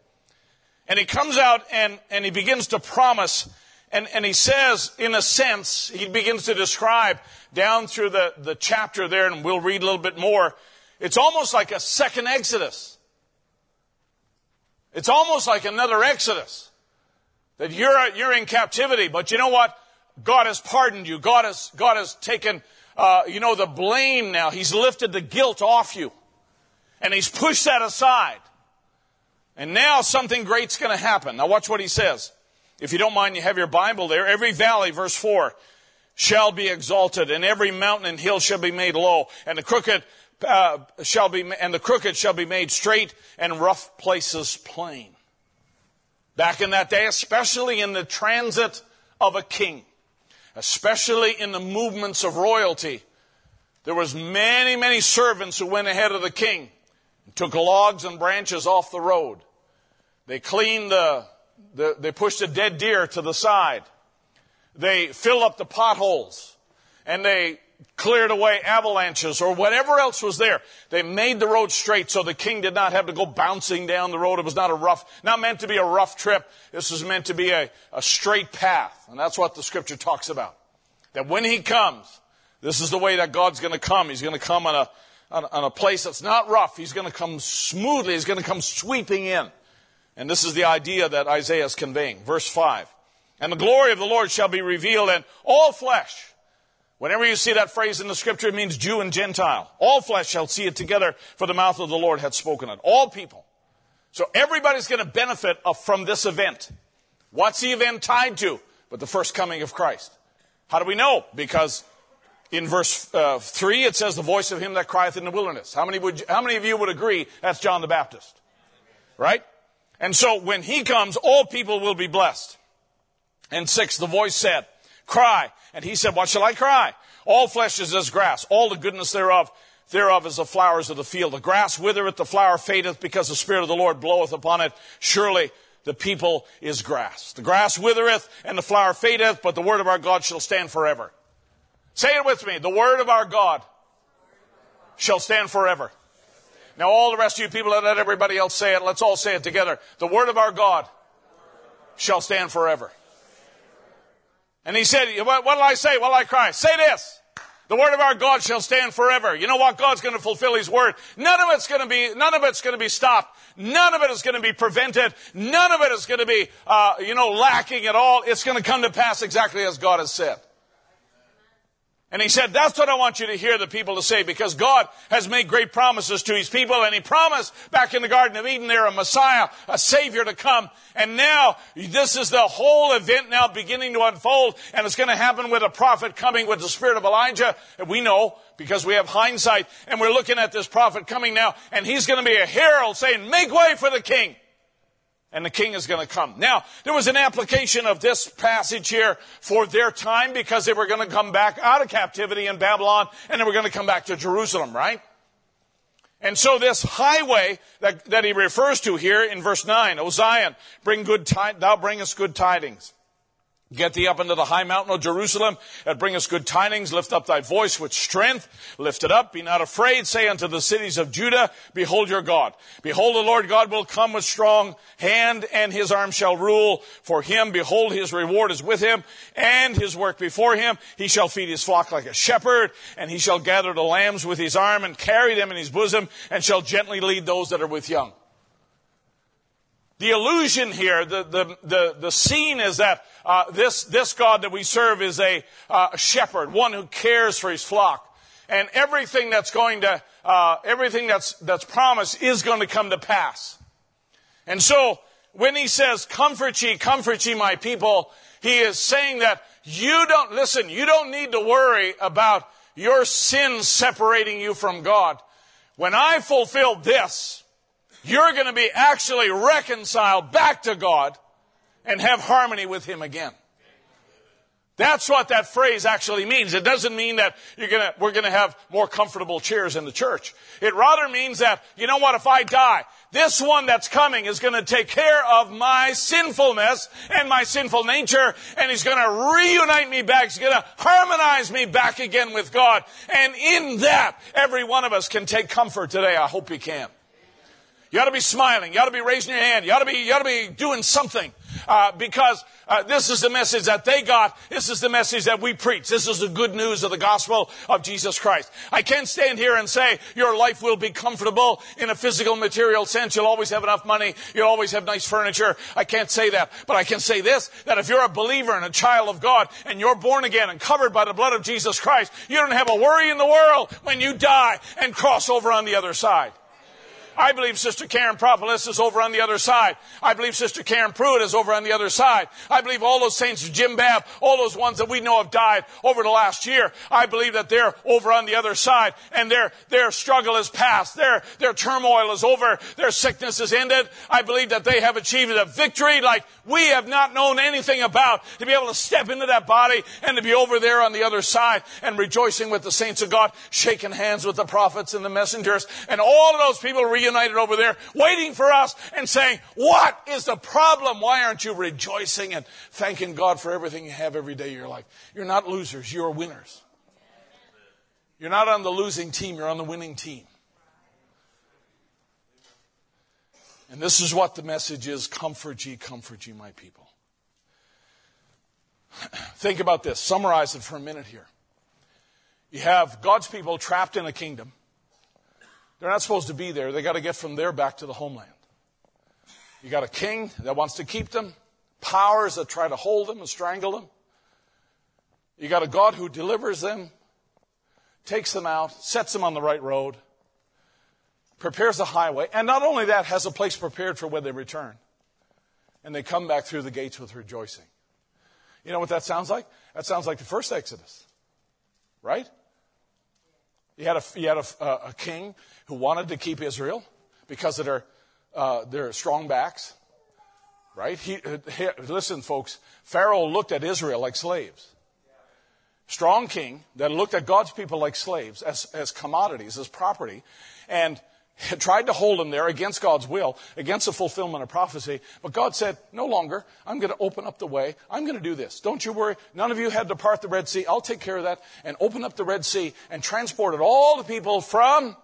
And he comes out and he begins to promise. And he says, in a sense, he begins to describe down through the chapter there, and we'll read a little bit more. It's almost like a second Exodus. It's almost like another Exodus. That you're in captivity, but you know what? God has pardoned you. God has taken, the blame now. He's lifted the guilt off you. And he's pushed that aside. And now something great's going to happen. Now watch what he says. If you don't mind, you have your Bible there. Every valley, verse 4, shall be exalted, and every mountain and hill shall be made low, and the crooked shall be made straight, and rough places plain. Back in that day, especially in the transit of a king, especially in the movements of royalty, there was many, many servants who went ahead of the king and took logs and branches off the road. They cleaned they pushed a dead deer to the side. They filled up the potholes, and they cleared away avalanches or whatever else was there. They made the road straight so the king did not have to go bouncing down the road. It was not meant to be a rough trip. This was meant to be a straight path. And that's what the scripture talks about. That when he comes, this is the way that God's going to come. He's going to come on a place that's not rough. He's going to come smoothly. He's going to come sweeping in. And this is the idea that Isaiah is conveying. Verse 5. And the glory of the Lord shall be revealed, and all flesh. Whenever you see that phrase in the scripture, it means Jew and Gentile. All flesh shall see it together, for the mouth of the Lord hath spoken it. All people. So everybody's going to benefit from this event. What's the event tied to? But the first coming of Christ. How do we know? Because in verse 3, it says, the voice of him that crieth in the wilderness. How many of you would agree that's John the Baptist? Right? And so when he comes, all people will be blessed. And 6, the voice said, cry. And he said, what shall I cry? All flesh is as grass. All the goodness thereof is the flowers of the field. The grass withereth, the flower fadeth, because the Spirit of the Lord bloweth upon it. Surely the people is grass. The grass withereth, and the flower fadeth, but the word of our God shall stand forever. Say it with me. The word of our God shall stand forever. Now all the rest of you people, let everybody else say it. Let's all say it together. The word of our God shall stand forever. And he said, what'll I say? What'll I cry? Say this. The word of our God shall stand forever. You know what? God's going to fulfill his word. None of it's going to be stopped. None of it is going to be prevented. None of it is going to be, lacking at all. It's going to come to pass exactly as God has said. And he said, that's what I want you to hear the people to say, because God has made great promises to his people, and he promised back in the Garden of Eden there a Messiah, a Savior to come. And now, this is the whole event now beginning to unfold, and it's going to happen with a prophet coming with the spirit of Elijah. And we know, because we have hindsight, and we're looking at this prophet coming now, and he's going to be a herald saying, make way for the king. And the king is going to come. Now, there was an application of this passage here for their time, because they were going to come back out of captivity in Babylon, and they were going to come back to Jerusalem, right? And so this highway that he refers to here in verse 9, O Zion, thou bringest good tidings. Get thee up into the high mountain, O Jerusalem, that bringest good tidings. Lift up thy voice with strength. Lift it up. Be not afraid. Say unto the cities of Judah, behold your God. Behold, the Lord God will come with strong hand, and his arm shall rule for him. Behold, his reward is with him, and his work before him. He shall feed his flock like a shepherd, and he shall gather the lambs with his arm, and carry them in his bosom, and shall gently lead those that are with young. The illusion here, the scene is that this God that we serve is a shepherd, one who cares for his flock, and everything that's promised is going to come to pass. And so, when he says, comfort ye, my people," he is saying that you don't need to worry about your sin separating you from God. When I fulfill this, you're going to be actually reconciled back to God and have harmony with him again. That's what that phrase actually means. It doesn't mean that we're going to have more comfortable chairs in the church. It rather means that, you know what, if I die, this one that's coming is going to take care of my sinfulness and my sinful nature, and he's going to reunite me back. He's going to harmonize me back again with God. And in that, every one of us can take comfort today. I hope you can. You ought to be smiling. You ought to be raising your hand. You ought to be doing something. because this is the message that they got. This is the message that we preach. This is the good news of the gospel of Jesus Christ. I can't stand here and say your life will be comfortable in a physical, material sense. You'll always have enough money. You'll always have nice furniture. I can't say that. But I can say this, that if you're a believer and a child of God and you're born again and covered by the blood of Jesus Christ, you don't have a worry in the world when you die and cross over on the other side. I believe Sister Karen Propolis is over on the other side. I believe Sister Karen Pruitt is over on the other side. I believe all those saints, Jim Babb, all those ones that we know have died over the last year, I believe that they're over on the other side, and their struggle is past. Their turmoil is over. Their sickness is ended. I believe that they have achieved a victory like we have not known anything about, to be able to step into that body and to be over there on the other side and rejoicing with the saints of God, shaking hands with the prophets and the messengers, and all of those people united over there, waiting for us and saying, what is the problem? Why aren't you rejoicing and thanking God for everything you have every day of your life? You're not losers, you're winners. You're not on the losing team, you're on the winning team. And this is what the message is, comfort ye, my people. Think about this, summarize it for a minute here. You have God's people trapped in a kingdom. They're not supposed to be there. They got to get from there back to the homeland. You got a king that wants to keep them, powers that try to hold them and strangle them. You got a God who delivers them, takes them out, sets them on the right road, prepares a highway, and not only that, has a place prepared for when they return. And they come back through the gates with rejoicing. You know what that sounds like? That sounds like the first Exodus, right? He had a king who wanted to keep Israel because of their strong backs, right? Listen, folks, Pharaoh looked at Israel like slaves. Strong king that looked at God's people like slaves, as commodities, as property, and tried to hold them there against God's will, against the fulfillment of prophecy. But God said, no longer. I'm going to open up the way. I'm going to do this. Don't you worry. None of you had to part the Red Sea. I'll take care of that. And open up the Red Sea and transported all the people from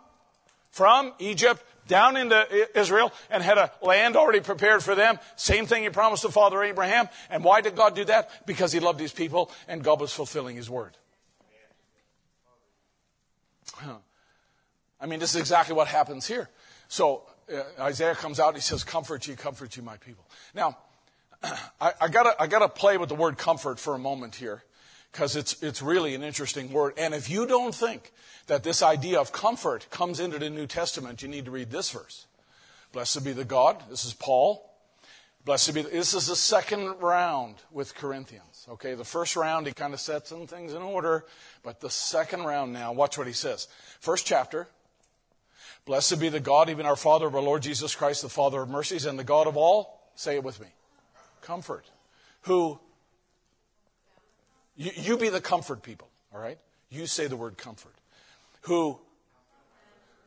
Egypt down into Israel, and had a land already prepared for them. Same thing he promised to Father Abraham. And why did God do that? Because he loved these people and God was fulfilling his word. I mean, this is exactly what happens here. So Isaiah comes out and he says, comfort ye, my people. Now, I gotta play with the word comfort for a moment here, because it's really an interesting word. And if you don't think that this idea of comfort comes into the New Testament, you need to read this verse. Blessed be the God. This is Paul. This is the second round with Corinthians. Okay, the first round, he kind of set some things in order. But the second round now, watch what he says. First chapter. Blessed be the God, even our Father of our Lord Jesus Christ, the Father of mercies, and the God of all, say it with me, comfort. Who, you be the comfort people, all right? You say the word comfort. Who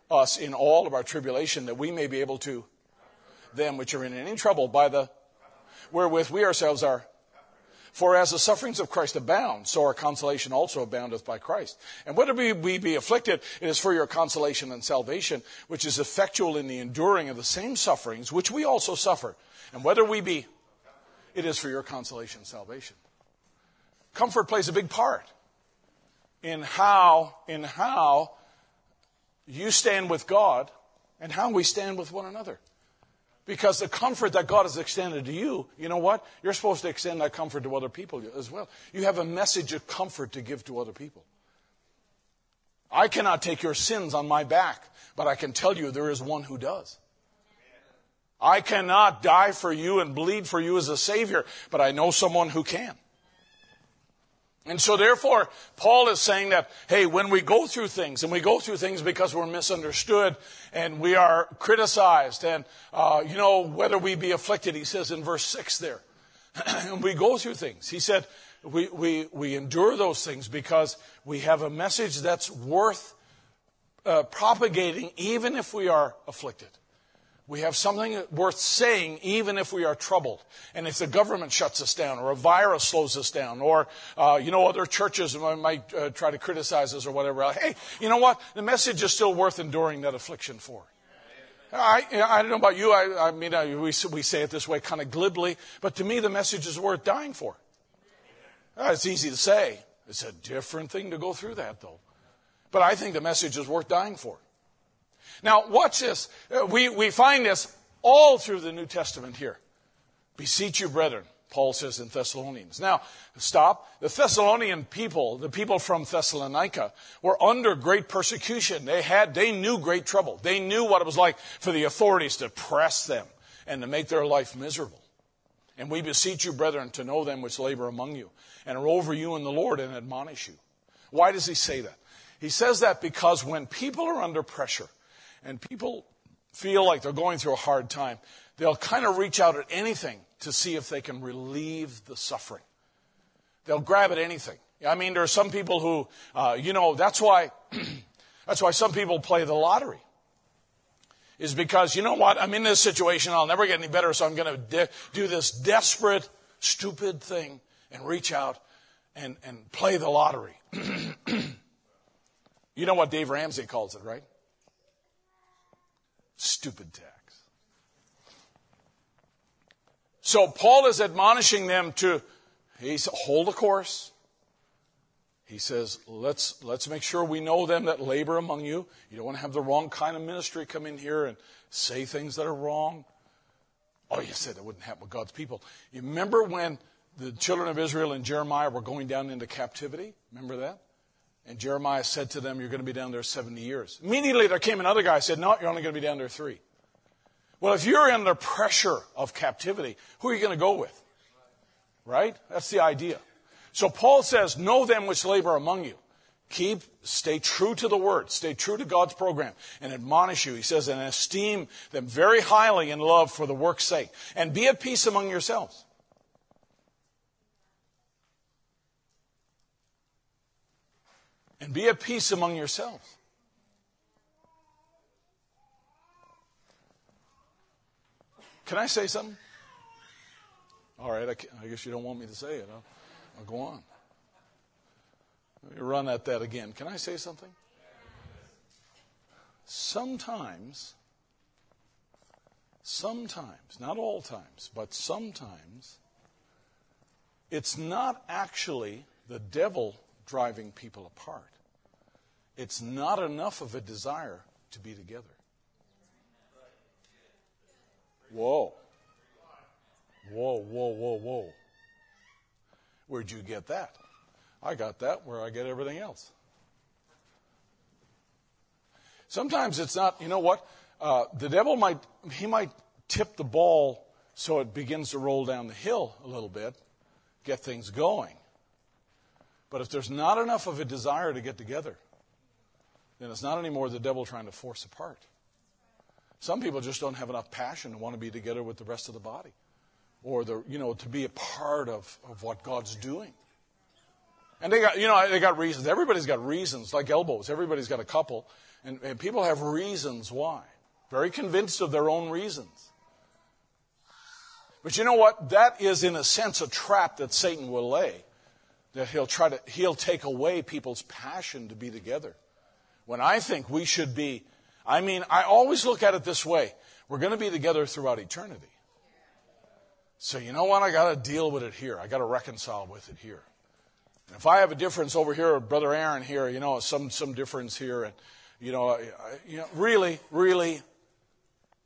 us in all of our tribulation, that we may be able to them which are in any trouble, by the wherewith we ourselves are. For as the sufferings of Christ abound, so our consolation also aboundeth by Christ. And whether we be afflicted, it is for your consolation and salvation, which is effectual in the enduring of the same sufferings, which we also suffer. And whether we be, it is for your consolation and salvation. Comfort plays a big part in how you stand with God and how we stand with one another. Because the comfort that God has extended to you, you know what? You're supposed to extend that comfort to other people as well. You have a message of comfort to give to other people. I cannot take your sins on my back, but I can tell you there is one who does. I cannot die for you and bleed for you as a Savior, but I know someone who can. And so therefore, Paul is saying that, hey, when we go through things, and we go through things because we're misunderstood, and we are criticized, and, whether we be afflicted, he says in verse 6 there, and we go through things. He said, we endure those things because we have a message that's worth propagating even if we are afflicted. We have something worth saying even if we are troubled. And if the government shuts us down, or a virus slows us down, or, other churches might try to criticize us or whatever else. Hey, you know what? The message is still worth enduring that affliction for. I don't know about you. I mean, we say it this way kind of glibly, but to me, the message is worth dying for. It's easy to say. It's a different thing to go through that, though. But I think the message is worth dying for. Now, watch this. We find this all through the New Testament here. Beseech you, brethren, Paul says in Thessalonians. Now, stop. The Thessalonian people, the people from Thessalonica, were under great persecution. They knew great trouble. They knew what it was like for the authorities to press them and to make their life miserable. And we beseech you, brethren, to know them which labor among you and are over you in the Lord and admonish you. Why does he say that? He says that because when people are under pressure and people feel like they're going through a hard time, they'll kind of reach out at anything to see if they can relieve the suffering. They'll grab at anything. I mean, there are some people who, that's why some people play the lottery. Is because, you know what, I'm in this situation, I'll never get any better, so I'm going to do this desperate, stupid thing and reach out and play the lottery. You know what Dave Ramsey calls it, right? Stupid tax. So Paul is admonishing them to hold the course. He says, let's make sure we know them that labor among you. You don't want to have the wrong kind of ministry come in here and say things that are wrong. Oh, you said that wouldn't happen with God's people. You remember when the children of Israel and Jeremiah were going down into captivity? Remember that? And Jeremiah said to them, you're going to be down there 70 years. Immediately there came another guy and said, no, you're only going to be down there 3. Well, if you're under pressure of captivity, who are you going to go with? Right? That's the idea. So Paul says, know them which labor among you. Stay true to the word. Stay true to God's program and admonish you. He says, and esteem them very highly in love for the work's sake. And be at peace among yourselves. And be at peace among yourselves. Can I say something? All right, I guess you don't want me to say it, huh? I'll go on. Let me run at that again. Can I say something? Sometimes, not all times, but sometimes, it's not actually the devil driving people apart. It's not enough of a desire to be together. Whoa. Whoa, whoa, whoa, whoa. Where'd you get that? I got that where I get everything else. Sometimes it's not, you know what? The devil might tip the ball so it begins to roll down the hill a little bit, get things going. But if there's not enough of a desire to get together, then it's not anymore the devil trying to force apart. Some people just don't have enough passion to want to be together with the rest of the body. Or to be a part of what God's doing. And they got reasons. Everybody's got reasons, like elbows. Everybody's got a couple. And people have reasons why. Very convinced of their own reasons. But you know what? That is, in a sense, a trap that Satan will lay. That he'll take away people's passion to be together. When I think we should be, I always look at it this way. We're going to be together throughout eternity. So you know what? I got to deal with it here. I got to reconcile with it here. And if I have a difference over here, or Brother Aaron here, some difference here, and really,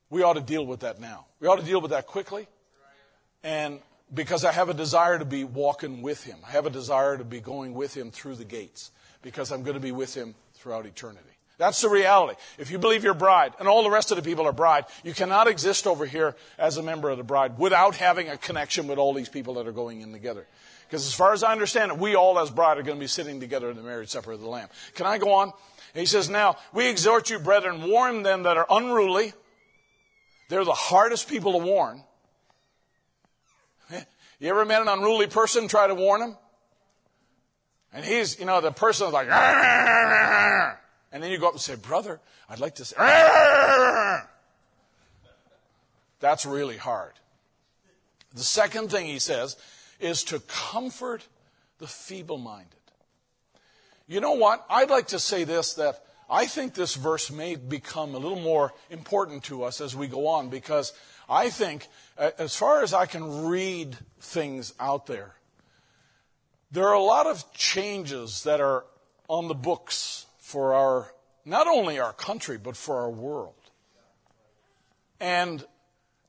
we ought to deal with that now. We ought to deal with that quickly, and because I have a desire to be walking with him, I have a desire to be going with him through the gates, because I'm going to be with him throughout eternity. That's the reality. If you believe you're bride, and all the rest of the people are bride, you cannot exist over here as a member of the bride without having a connection with all these people that are going in together. Because as far as I understand it, we all as bride are going to be sitting together in the marriage supper of the Lamb. Can I go on? And he says, now, we exhort you, brethren, warn them that are unruly. They're the hardest people to warn. You ever met an unruly person try to warn him? And he's, the person's like, argh! And then you go up and say, brother, I'd like to say, argh! That's really hard. The second thing he says is to comfort the feeble-minded. You know what? I'd like to say this, that I think this verse may become a little more important to us as we go on, because I think, as far as I can read things out there, there are a lot of changes that are on the books for our, not only our country, but for our world. And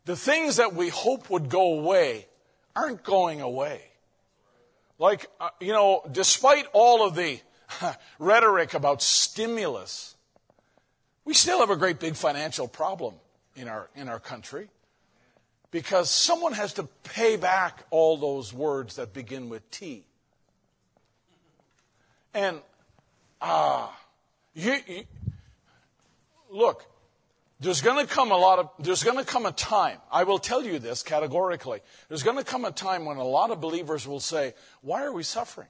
the things that we hope would go away aren't going away. Like, despite all of the rhetoric about stimulus, we still have a great big financial problem in our country, because someone has to pay back all those words that begin with T. And look, there's going to come a time, I will tell you this categorically, there's going to come a time when a lot of believers will say, why are we suffering?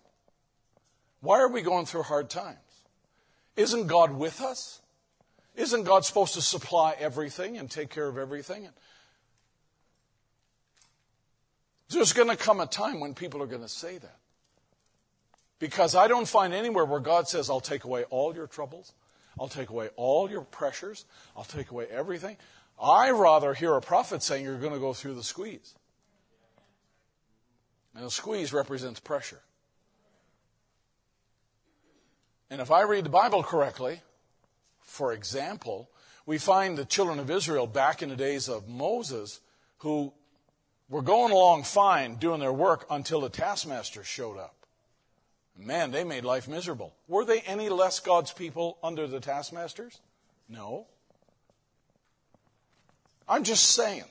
Why are we going through hard times? Isn't God with us? Isn't God supposed to supply everything and take care of everything? There's going to come a time when people are going to say that. Because I don't find anywhere where God says, I'll take away all your troubles. I'll take away all your pressures. I'll take away everything. I rather hear a prophet saying you're going to go through the squeeze. And a squeeze represents pressure. And if I read the Bible correctly, for example, we find the children of Israel back in the days of Moses who were going along fine doing their work until the taskmaster showed up. Man, they made life miserable. Were they any less God's people under the taskmasters? No. I'm just saying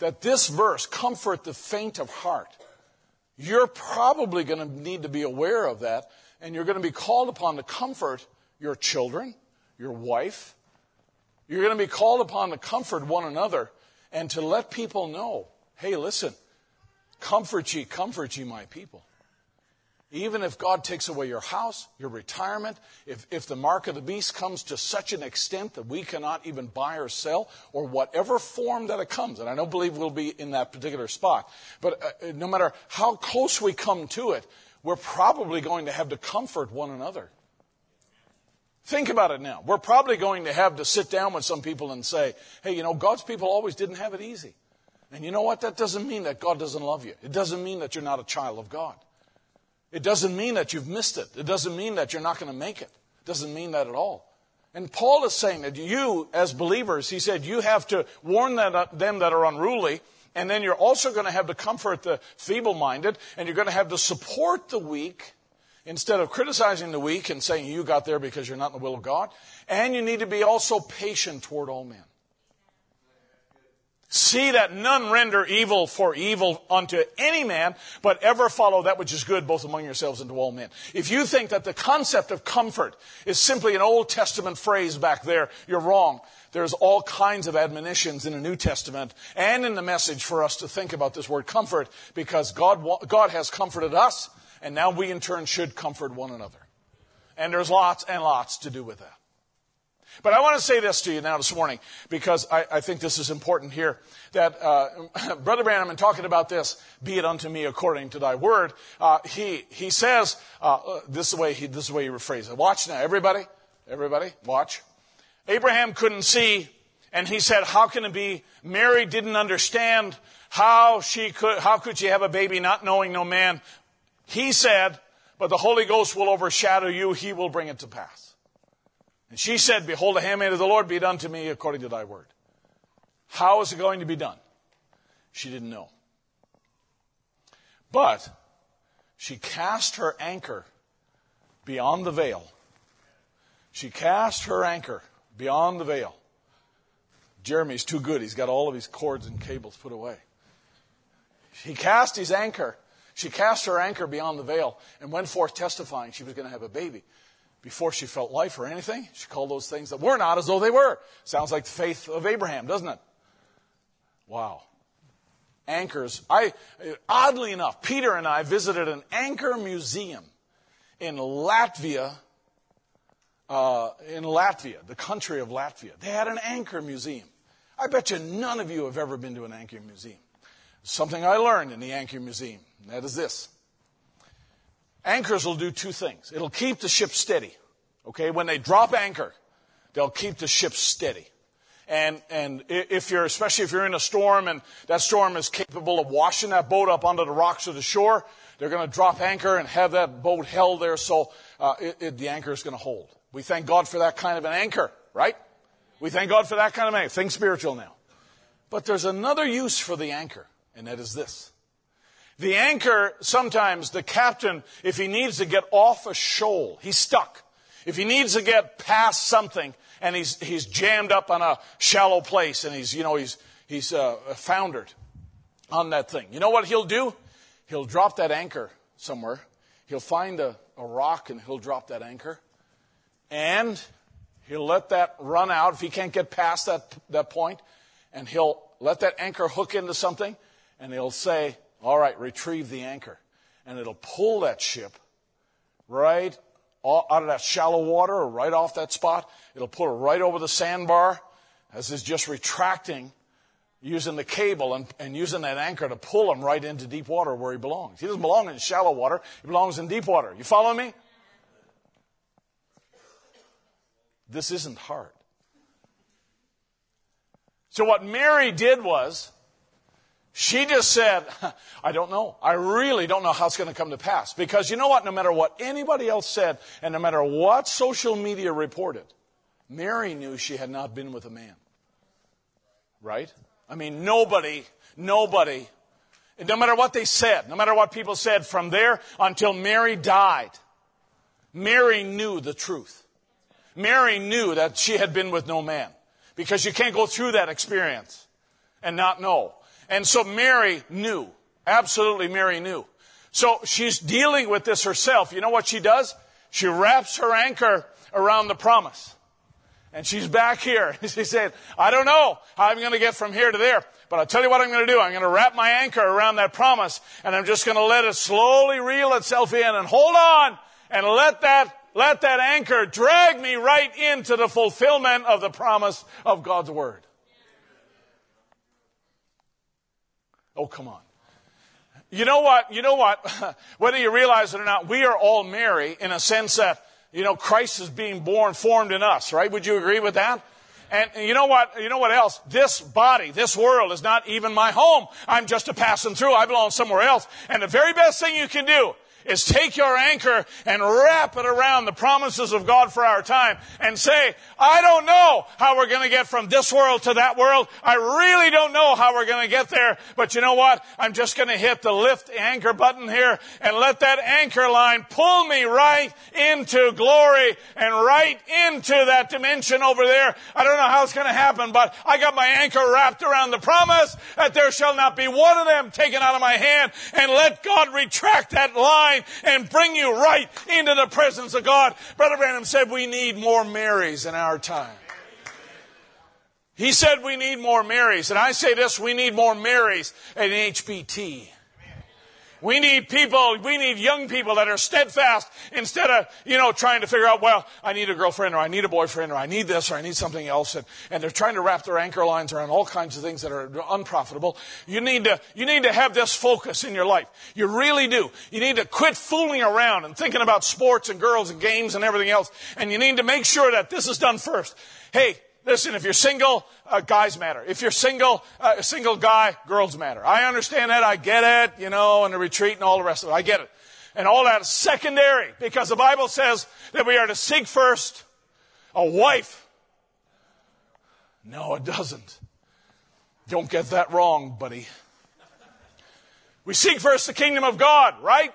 that this verse, comfort the faint of heart, you're probably going to need to be aware of that, and you're going to be called upon to comfort your children, your wife. You're going to be called upon to comfort one another and to let people know, hey, listen, comfort ye my people. Even if God takes away your house, your retirement, if the mark of the beast comes to such an extent that we cannot even buy or sell, or whatever form that it comes, and I don't believe we'll be in that particular spot, but no matter how close we come to it, we're probably going to have to comfort one another. Think about it now. We're probably going to have to sit down with some people and say, hey, God's people always didn't have it easy. And you know what? That doesn't mean that God doesn't love you. It doesn't mean that you're not a child of God. It doesn't mean that you've missed it. It doesn't mean that you're not going to make it. It doesn't mean that at all. And Paul is saying that you, as believers, he said, you have to warn them that are unruly, and then you're also going to have to comfort the feeble-minded, and you're going to have to support the weak instead of criticizing the weak and saying you got there because you're not in the will of God. And you need to be also patient toward all men. See that none render evil for evil unto any man, but ever follow that which is good both among yourselves and to all men. If you think that the concept of comfort is simply an Old Testament phrase back there, you're wrong. There's all kinds of admonitions in the New Testament and in the message for us to think about this word comfort, because God has comforted us, and now we in turn should comfort one another. And there's lots and lots to do with that. But I want to say this to you now this morning, because I think this is important here, that Brother Branham, in talking about this, be it unto me according to thy word, he says, this is the way he rephrases it. Watch now, everybody, watch. Abraham couldn't see, and he said, how can it be? Mary didn't understand how could she have a baby not knowing no man? He said, but the Holy Ghost will overshadow you, he will bring it to pass. And she said, behold, the handmaid of the Lord, be it unto me according to thy word. How is it going to be done? She didn't know. But she cast her anchor beyond the veil. Jeremy's too good. He's got all of his cords and cables put away. She cast her anchor beyond the veil and went forth testifying she was going to have a baby. Before she felt life or anything, she called those things that were not as though they were. Sounds like the faith of Abraham, doesn't it? Wow. Anchors. Oddly enough, Peter and I visited an anchor museum in Latvia, the country of Latvia. They had an anchor museum. I bet you none of you have ever been to an anchor museum. Something I learned in the anchor museum, and that is this. Anchors will do two things. It'll keep the ship steady, Okay, when they drop anchor, they'll keep the ship steady. And if you're, especially if you're in a storm and that storm is capable of washing that boat up onto the rocks of the shore, they're going to drop anchor and have that boat held there so the anchor is going to hold. We thank God for that kind of an anchor, right? We thank God for that kind of anchor. Think spiritual now. But there's another use for the anchor, and that is this. The anchor, sometimes the captain, if he needs to get off a shoal, he's stuck. If he needs to get past something and he's jammed up on a shallow place and he's foundered on that thing. You know what he'll do? He'll drop that anchor somewhere. He'll find a rock and he'll drop that anchor. And he'll let that run out if he can't get past that point. And he'll let that anchor hook into something and he'll say, all right, retrieve the anchor. And it'll pull that ship right out of that shallow water or right off that spot. It'll pull it right over the sandbar as it's just retracting, using the cable and using that anchor to pull him right into deep water where he belongs. He doesn't belong in shallow water. He belongs in deep water. You follow me? This isn't hard. So what Mary did was, she just said, I don't know. I really don't know how it's going to come to pass. Because you know what? No matter what anybody else said, and no matter what social media reported, Mary knew she had not been with a man. Right? I mean, nobody, no matter what they said, no matter what people said, from there until Mary died, Mary knew the truth. Mary knew that she had been with no man. Because you can't go through that experience and not know. And so Mary knew. Absolutely Mary knew. So she's dealing with this herself. You know what she does? She wraps her anchor around the promise. And she's back here. She said, I don't know how I'm going to get from here to there. But I'll tell you what I'm going to do. I'm going to wrap my anchor around that promise. And I'm just going to let it slowly reel itself in. And hold on. And let that anchor drag me right into the fulfillment of the promise of God's word. Oh, come on. You know what? Whether you realize it or not, we are all Mary in a sense that, you know, Christ is being born, formed in us, right? Would you agree with that? And you know what? You know what else? This body, this world is not even my home. I'm just a passing through. I belong somewhere else. And the very best thing you can do is take your anchor and wrap it around the promises of God for our time and say, I don't know how we're going to get from this world to that world. I really don't know how we're going to get there. But you know what? I'm just going to hit the lift anchor button here and let that anchor line pull me right into glory and right into that dimension over there. I don't know how it's going to happen, but I got my anchor wrapped around the promise that there shall not be one of them taken out of my hand, and let God retract that line and bring you right into the presence of God. Brother Branham said we need more Marys in our time. He said we need more Marys. And I say this, we need more Marys in HPT. We need people, we need young people that are steadfast instead of, trying to figure out, well, I need a girlfriend or I need a boyfriend or I need this or I need something else. And they're trying to wrap their anchor lines around all kinds of things that are unprofitable. You need to have this focus in your life. You really do. You need to quit fooling around and thinking about sports and girls and games and everything else. And you need to make sure that this is done first. Hey, listen, if you're single, guys matter. If you're single, single guy, girls matter. I understand that. I get it, and the retreat and all the rest of it. I get it. And all that is secondary, because the Bible says that we are to seek first a wife. No, it doesn't. Don't get that wrong, buddy. We seek first the kingdom of God, right?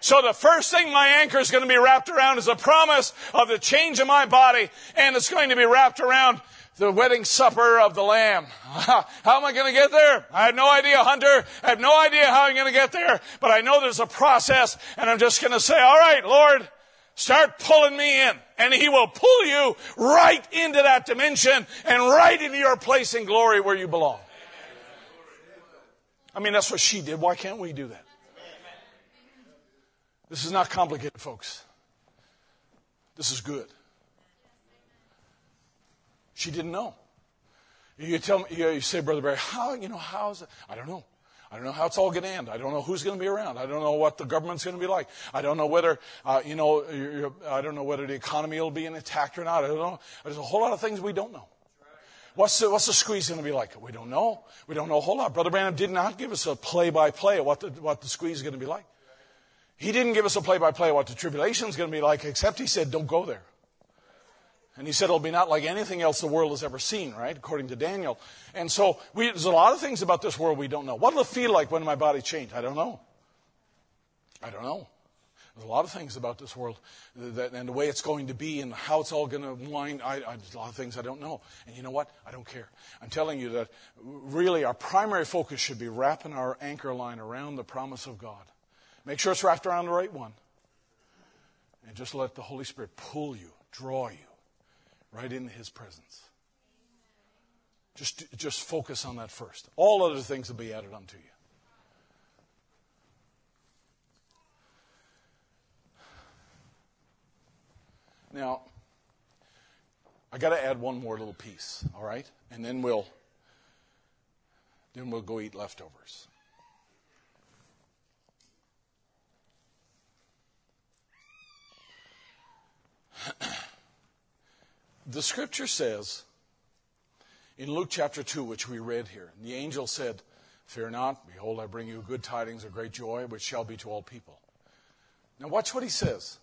So the first thing my anchor is going to be wrapped around is a promise of the change in my body, and it's going to be wrapped around the wedding supper of the Lamb. How am I going to get there? I have no idea, Hunter. I have no idea how I'm going to get there, but I know there's a process, and I'm just going to say, all right, Lord, start pulling me in, and He will pull you right into that dimension and right into your place in glory where you belong. I mean, that's what she did. Why can't we do that? This is not complicated, folks. This is good. She didn't know. You say, Brother Barry, how? How is it? I don't know. I don't know how it's all going to end. I don't know who's going to be around. I don't know what the government's going to be like. I don't know whether, I don't know whether the economy will be intact or not. I don't know. There's a whole lot of things we don't know. What's the squeeze going to be like? We don't know. We don't know a whole lot. Brother Branham did not give us a play-by-play of what the squeeze is going to be like. He didn't give us a play-by-play of what the tribulation is going to be like, except he said, don't go there. And he said it'll be not like anything else the world has ever seen, right? According to Daniel. And so there's a lot of things about this world we don't know. What will it feel like when my body changed? I don't know. There's a lot of things about this world and the way it's going to be and how it's all going to wind. There's a lot of things I don't know. And you know what? I don't care. I'm telling you that really our primary focus should be wrapping our anchor line around the promise of God. Make sure it's wrapped around the right one. And just let the Holy Spirit pull you, draw you right into His presence. Just focus on that first. All other things will be added unto you. Now, I got to add one more little piece, all right? And then we'll go eat leftovers. The scripture says in Luke chapter 2, which we read here, the angel said, "Fear not, behold, I bring you good tidings of great joy, which shall be to all people." Now watch what he says.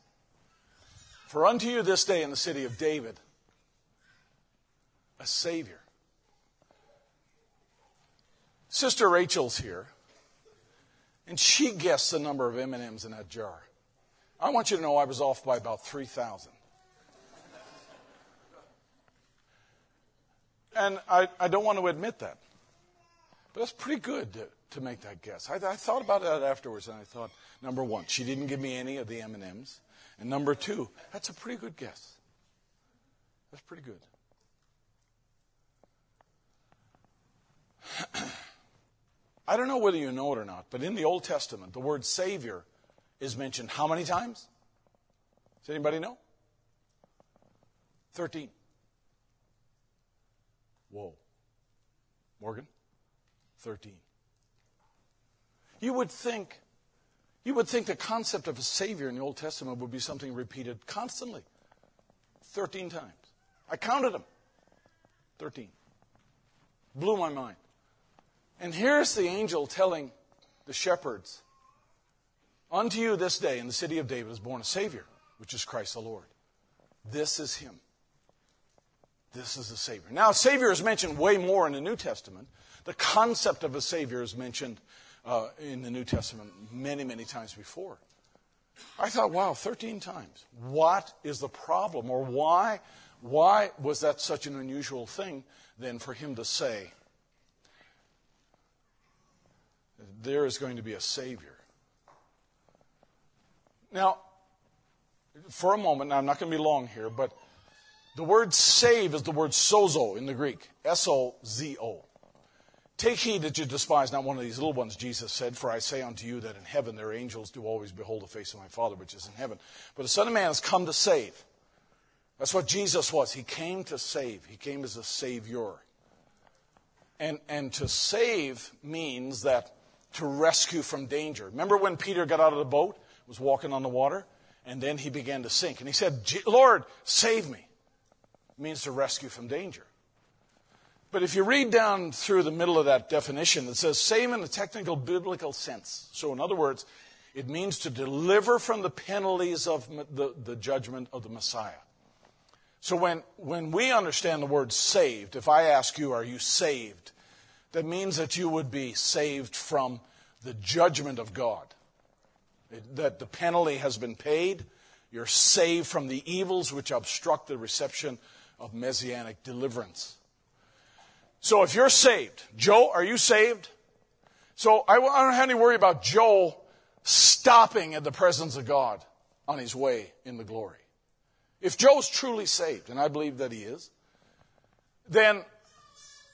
"For unto you this day in the city of David a Savior." Sister Rachel's here, and she guessed the number of M&Ms in that jar. I want you to know I was off by about 3,000. And I don't want to admit that. But that's pretty good to make that guess. I thought about that afterwards, and I thought, number one, she didn't give me any of the M&Ms. And number two, that's a pretty good guess. That's pretty good. I don't know whether you know it or not, but in the Old Testament, the word Savior is mentioned how many times? Does anybody know? 13. Whoa. Morgan? 13. You would think the concept of a Savior in the Old Testament would be something repeated constantly. 13 times. I counted them. 13. Blew my mind. And here's the angel telling the shepherds, "Unto you this day in the city of David is born a Savior, which is Christ the Lord." This is Him. This is the Savior. Now, Savior is mentioned way more in the New Testament. The concept of a Savior is mentioned in the New Testament many, many times before. I thought, wow, 13 times. What is the problem? Or why was that such an unusual thing then for him to say, there is going to be a Savior? Now, for a moment, I'm not going to be long here, but the word save is the word sozo in the Greek. S-O-Z-O. "Take heed that you despise not one of these little ones," Jesus said, "for I say unto you that in heaven their angels do always behold the face of my Father which is in heaven. But the Son of Man has come to save." That's what Jesus was. He came to save. He came as a Savior. And to save means that to rescue from danger. Remember when Peter got out of the boat, was walking on the water, and then he began to sink. And he said, "Lord, save me." It means to rescue from danger. But if you read down through the middle of that definition, it says save in a technical biblical sense. So in other words, it means to deliver from the penalties of the judgment of the Messiah. So when we understand the word saved, if I ask you, are you saved? That means that you would be saved from the judgment of God. That the penalty has been paid. You're saved from the evils which obstruct the reception of messianic deliverance. So if you're saved, Joe, are you saved? So I don't have any worry about Joe stopping at the presence of God on his way in the glory. If Joe's truly saved, and I believe that he is, then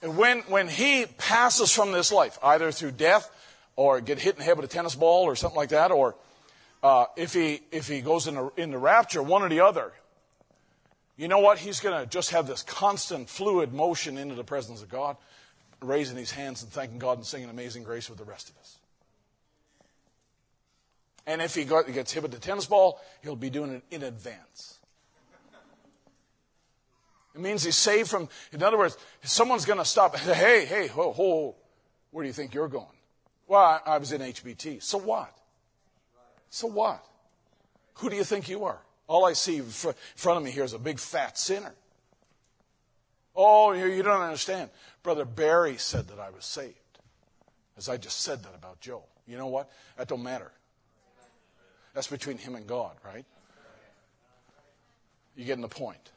when he passes from this life, either through death or get hit in the head with a tennis ball or something like that, or if he goes in the rapture, one or the other, you know what? He's going to just have this constant fluid motion into the presence of God. raising these hands and thanking God and singing Amazing Grace with the rest of us. And if he gets hit with the tennis ball, he'll be doing it in advance. It means he's saved from, in other words, someone's going to stop and say, hey, ho, where do you think you're going? Well, I was in HBT. So what? So what? Who do you think you are? All I see in front of me here is a big fat sinner. Oh, you don't understand. Brother Barry said that I was saved. As I just said that about Joe. You know what? That don't matter. That's between him and God, right? You're getting the point.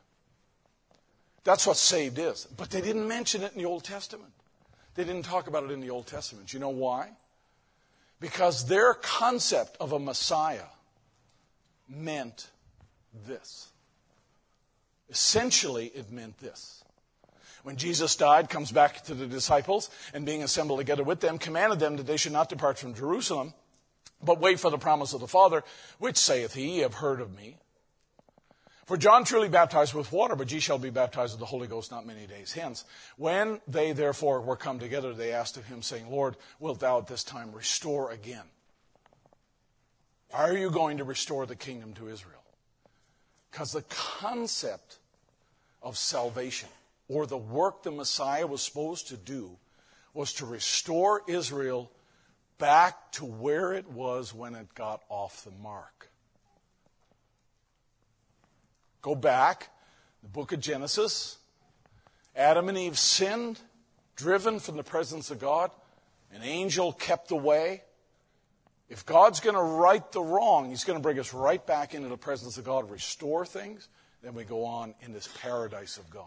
That's what saved is. But they didn't mention it in the Old Testament. They didn't talk about it in the Old Testament. You know why? Because their concept of a Messiah meant this. Essentially, it meant this. When Jesus died, comes back to the disciples, and being assembled together with them, commanded them that they should not depart from Jerusalem, but wait for the promise of the Father, which saith he, ye have heard of me. For John truly baptized with water, but ye shall be baptized with the Holy Ghost not many days hence. When they therefore were come together, they asked of him, saying, Lord, wilt thou at this time restore again? Are you going to restore the kingdom to Israel? Because the concept of salvation, or the work the Messiah was supposed to do, was to restore Israel back to where it was when it got off the mark. Go back, the book of Genesis. Adam and Eve sinned, driven from the presence of God. An angel kept the way. If God's going to right the wrong, he's going to bring us right back into the presence of God, restore things, then we go on in this paradise of God.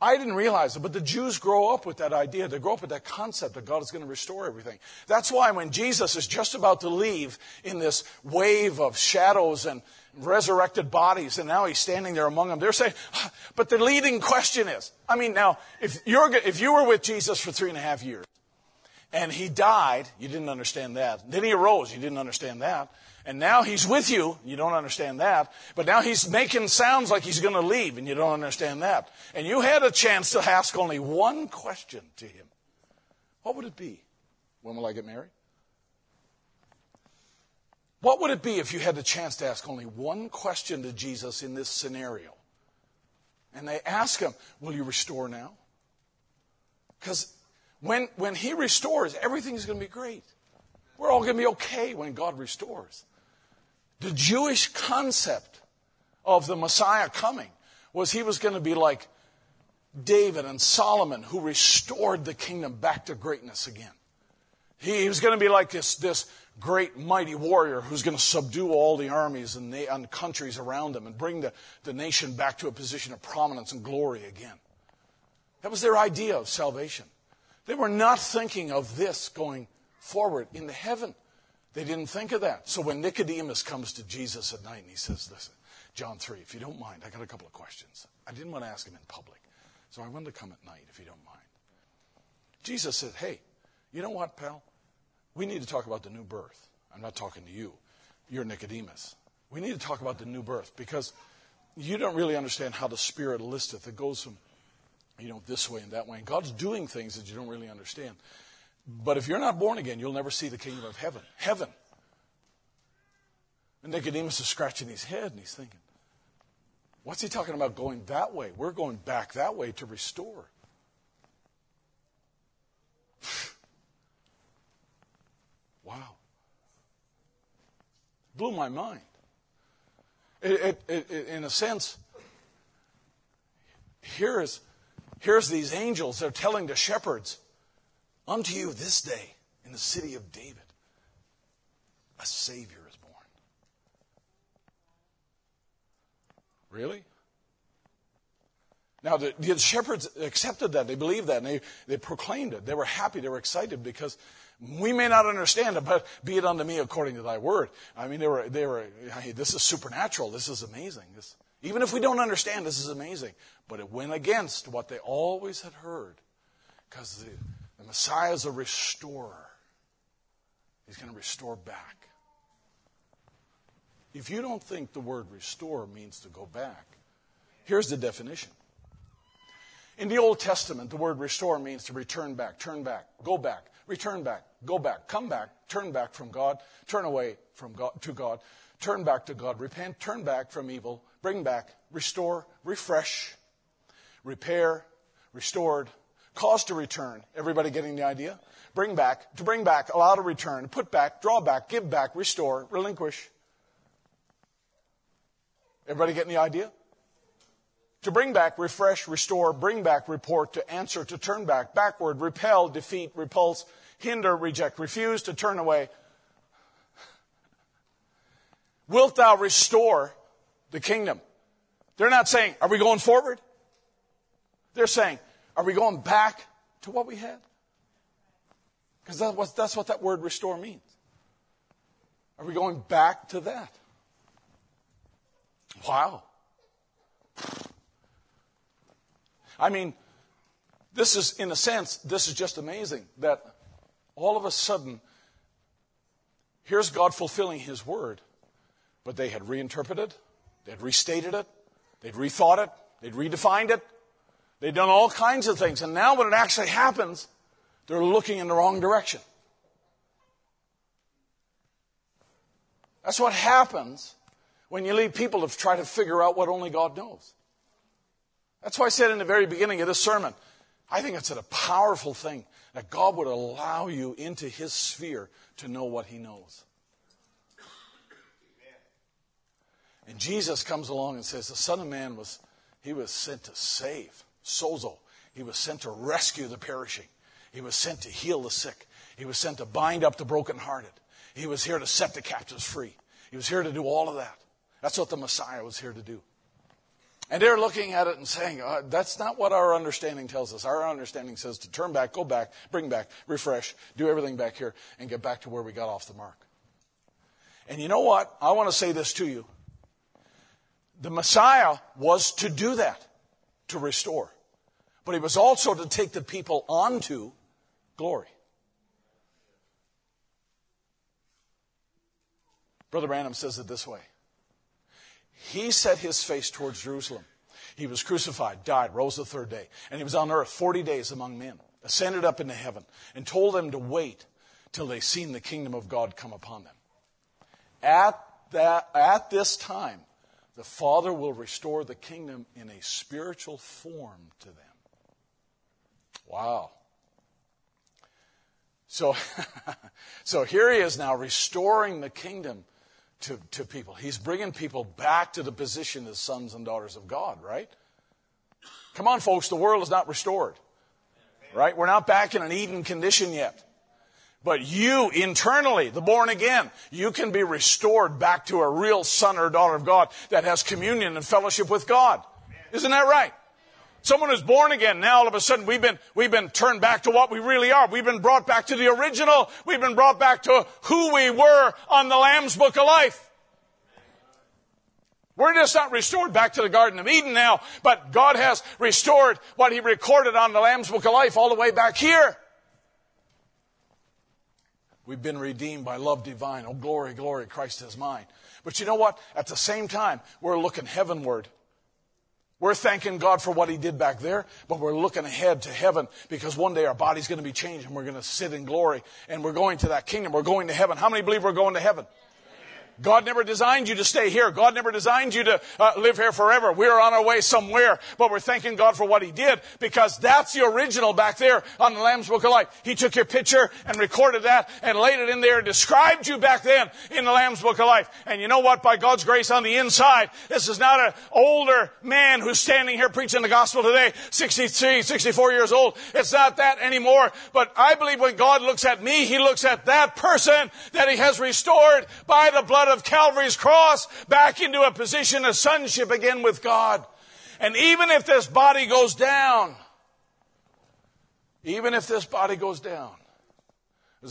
I didn't realize it, but the Jews grow up with that idea. They grow up with that concept that God is going to restore everything. That's why when Jesus is just about to leave in this wave of shadows and resurrected bodies, and now he's standing there among them, they're saying, but the leading question is, now, if you were with Jesus for 3.5 years, and he died, you didn't understand that. Then he arose, you didn't understand that. And now he's with you, you don't understand that. But now he's making sounds like he's going to leave, and you don't understand that. And you had a chance to ask only one question to him. What would it be? When will I get married? What would it be if you had the chance to ask only one question to Jesus in this scenario? And they ask him, will you restore now? Because when he restores, everything's going to be great. We're all going to be okay when God restores. The Jewish concept of the Messiah coming was he was going to be like David and Solomon, who restored the kingdom back to greatness again. He was going to be like this great mighty warrior who's going to subdue all the armies and countries around him and bring the nation back to a position of prominence and glory again. That was their idea of salvation. They were not thinking of this going forward into heaven. They didn't think of that. So when Nicodemus comes to Jesus at night and he says, listen, John 3, if you don't mind, I got a couple of questions. I didn't want to ask him in public, so I wanted to come at night if you don't mind. Jesus said, hey, you know what, pal? We need to talk about the new birth. I'm not talking to you. You're Nicodemus. We need to talk about the new birth because you don't really understand how the Spirit listeth. It goes from this way and that way. And God's doing things that you don't really understand. But if you're not born again, you'll never see the kingdom of heaven. Heaven. And Nicodemus is scratching his head and he's thinking, what's he talking about going that way? We're going back that way to restore. Wow. Blew my mind. It in a sense, Here's these angels. They're telling the shepherds, unto you this day in the city of David, a Savior is born. Really? Now, the shepherds accepted that. They believed that. And they proclaimed it. They were happy. They were excited because we may not understand it, but be it unto me according to thy word. Hey, this is supernatural. This is amazing. Even if we don't understand, this is amazing. But it went against what they always had heard. Because the Messiah is a restorer. He's going to restore back. If you don't think the word restore means to go back, here's the definition. In the Old Testament, the word restore means to return back, turn back, go back, return back, go back, come back, turn back from God, turn away from God to God, turn back to God, repent, turn back from evil, bring back, restore, refresh, repair, restored, cause to return. Everybody getting the idea? Bring back, to bring back, allow to return, put back, draw back, give back, restore, relinquish. Everybody getting the idea? To bring back, refresh, restore, bring back, report, to answer, to turn back, backward, repel, defeat, repulse, hinder, reject, refuse, to turn away. Wilt thou restore the kingdom? They're not saying, are we going forward? They're saying, are we going back to what we had? Because that's what that word restore means. Are we going back to that? Wow. I mean, this is, in a sense, this is just amazing that all of a sudden, here's God fulfilling His word, but they had reinterpreted, they'd restated it, they'd rethought it, they'd redefined it, they'd done all kinds of things, and now when it actually happens, they're looking in the wrong direction. That's what happens when you leave people to try to figure out what only God knows. That's why I said in the very beginning of this sermon, I think it's a powerful thing that God would allow you into His sphere to know what He knows. And Jesus comes along and says, the Son of Man was sent to save, sozo. He was sent to rescue the perishing. He was sent to heal the sick. He was sent to bind up the brokenhearted. He was here to set the captives free. He was here to do all of that. That's what the Messiah was here to do. And they're looking at it and saying, that's not what our understanding tells us. Our understanding says to turn back, go back, bring back, refresh, do everything back here, and get back to where we got off the mark. And you know what? I want to say this to you. The Messiah was to do that, to restore. But He was also to take the people onto glory. Brother Branham says it this way. He set His face towards Jerusalem. He was crucified, died, rose the third day. And He was on earth 40 days among men, ascended up into heaven, and told them to wait till they seen the kingdom of God come upon them. At this time, the Father will restore the kingdom in a spiritual form to them. Wow. So here He is now restoring the kingdom to people. He's bringing people back to the position as sons and daughters of God, right? Come on, folks, the world is not restored, right? We're not back in an Eden condition yet. But you, internally, the born again, you can be restored back to a real son or daughter of God that has communion and fellowship with God. Isn't that right? Someone who's born again, now all of a sudden we've been turned back to what we really are. We've been brought back to the original. We've been brought back to who we were on the Lamb's Book of Life. We're just not restored back to the Garden of Eden now, but God has restored what He recorded on the Lamb's Book of Life all the way back here. We've been redeemed by love divine. Oh, glory, glory, Christ is mine. But you know what? At the same time, we're looking heavenward. We're thanking God for what He did back there, but we're looking ahead to heaven because one day our body's going to be changed and we're going to sit in glory and we're going to that kingdom. We're going to heaven. How many believe we're going to heaven? God never designed you to stay here. God never designed you to live here forever. We're on our way somewhere, but we're thanking God for what He did because that's the original back there on the Lamb's Book of Life. He took your picture and recorded that and laid it in there and described you back then in the Lamb's Book of Life. And you know what? By God's grace on the inside, this is not an older man who's standing here preaching the gospel today, 63, 64 years old. It's not that anymore. But I believe when God looks at me, He looks at that person that He has restored by the blood of Calvary's cross back into a position of sonship again with God. And even if this body goes down, there's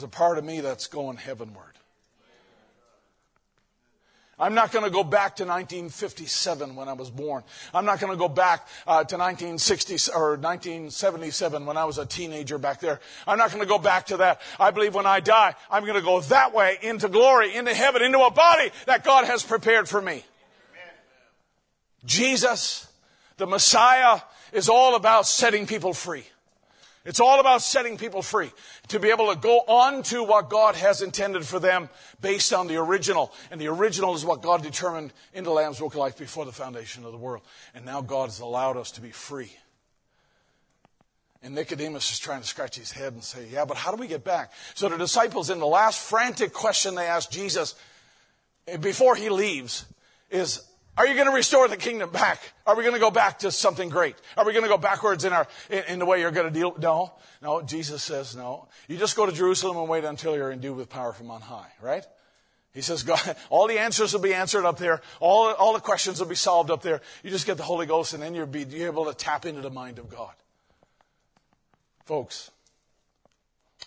a part of me that's going heavenward. I'm not going to go back to 1957 when I was born. I'm not going to go back to 1960 or 1977 when I was a teenager back there. I'm not going to go back to that. I believe when I die, I'm going to go that way into glory, into heaven, into a body that God has prepared for me. Amen. Jesus, the Messiah, is all about setting people free. It's all about setting people free to be able to go on to what God has intended for them based on the original. And the original is what God determined in the Lamb's Book of Life before the foundation of the world. And now God has allowed us to be free. And Nicodemus is trying to scratch his head and say, yeah, but how do we get back? So the disciples, in the last frantic question they asked Jesus before he leaves is, are you going to restore the kingdom back? Are we going to go back to something great? Are we going to go backwards in the way you're going to deal? No, Jesus says no. You just go to Jerusalem and wait until you're endued with power from on high, right? He says, God, all the answers will be answered up there. All the questions will be solved up there. You just get the Holy Ghost and then you're able to tap into the mind of God. Folks,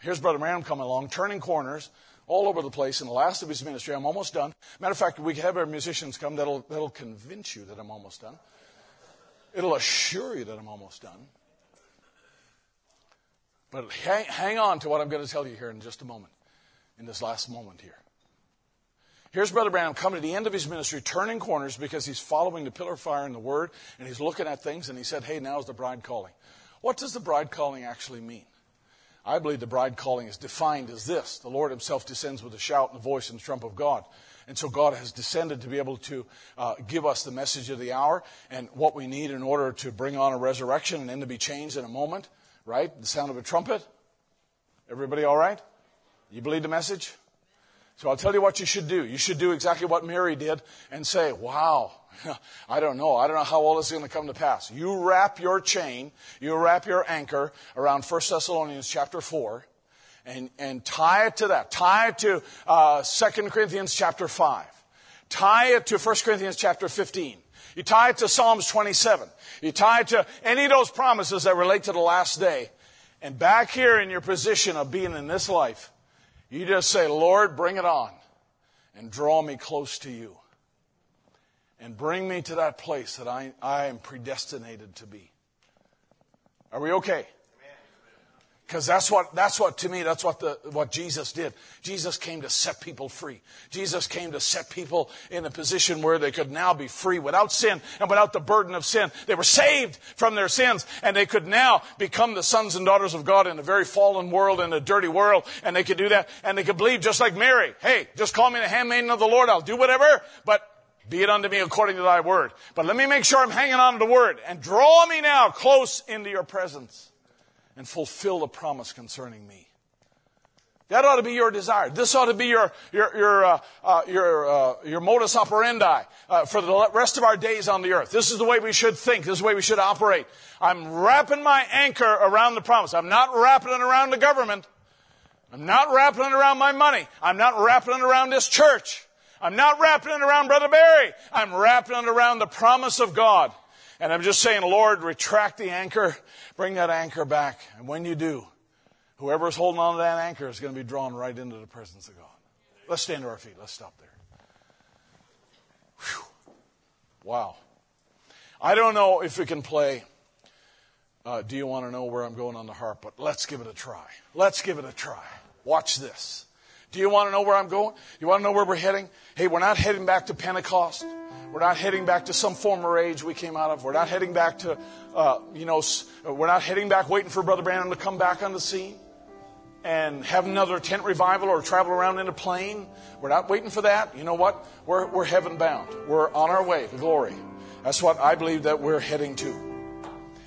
here's Brother Branham coming along, turning corners, all over the place in the last of his ministry. I'm almost done. Matter of fact, we have our musicians come. That'll convince you that I'm almost done. It'll assure you that I'm almost done. But hang on to what I'm going to tell you here in just a moment, in this last moment here. Here's Brother Branham coming to the end of his ministry, turning corners because he's following the pillar of fire in the Word, and he's looking at things, and he said, hey, now's the bride calling. What does the bride calling actually mean? I believe the bride calling is defined as this. The Lord himself descends with a shout and a voice and the trump of God. And so God has descended to be able to give us the message of the hour and what we need in order to bring on a resurrection and then to be changed in a moment, right? The sound of a trumpet. Everybody all right? You believe the message? So I'll tell you what you should do. You should do exactly what Mary did and say, wow, I don't know. I don't know how all this is going to come to pass. You wrap your chain, you wrap your anchor around 1 Thessalonians chapter 4 and tie it to that. Tie it to 2 Corinthians chapter 5. Tie it to 1 Corinthians chapter 15. You tie it to Psalms 27. You tie it to any of those promises that relate to the last day. And back here in your position of being in this life, you just say, Lord, bring it on and draw me close to you and bring me to that place that I am predestinated to be. Are we okay? Because that's what Jesus did. Jesus came to set people free. Jesus came to set people in a position where they could now be free without sin and without the burden of sin. They were saved from their sins and they could now become the sons and daughters of God in a very fallen world, in a dirty world. And they could do that and they could believe just like Mary. Hey, just call me the handmaiden of the Lord. I'll do whatever, but be it unto me according to thy word. But let me make sure I'm hanging on to the word and draw me now close into your presence. And fulfill the promise concerning me. That ought to be your desire. This ought to be your modus operandi for the rest of our days on the earth. This is the way we should think. This is the way we should operate. I'm wrapping my anchor around the promise. I'm not wrapping it around the government. I'm not wrapping it around my money. I'm not wrapping it around this church. I'm not wrapping it around Brother Barry. I'm wrapping it around the promise of God. And I'm just saying, Lord, retract the anchor, bring that anchor back. And when you do, whoever's holding on to that anchor is going to be drawn right into the presence of God. Let's stand to our feet. Let's stop there. Whew. Wow. I don't know if we can play Do You Want to Know Where I'm Going on the harp, but let's give it a try. Let's give it a try. Watch this. Do you want to know where I'm going? You want to know where we're heading? Hey, we're not heading back to Pentecost. We're not heading back to some former age we came out of. We're not heading back to, we're not heading back waiting for Brother Branham to come back on the scene and have another tent revival or travel around in a plane. We're not waiting for that. You know what? We're heaven bound. We're on our way to glory. That's what I believe that we're heading to.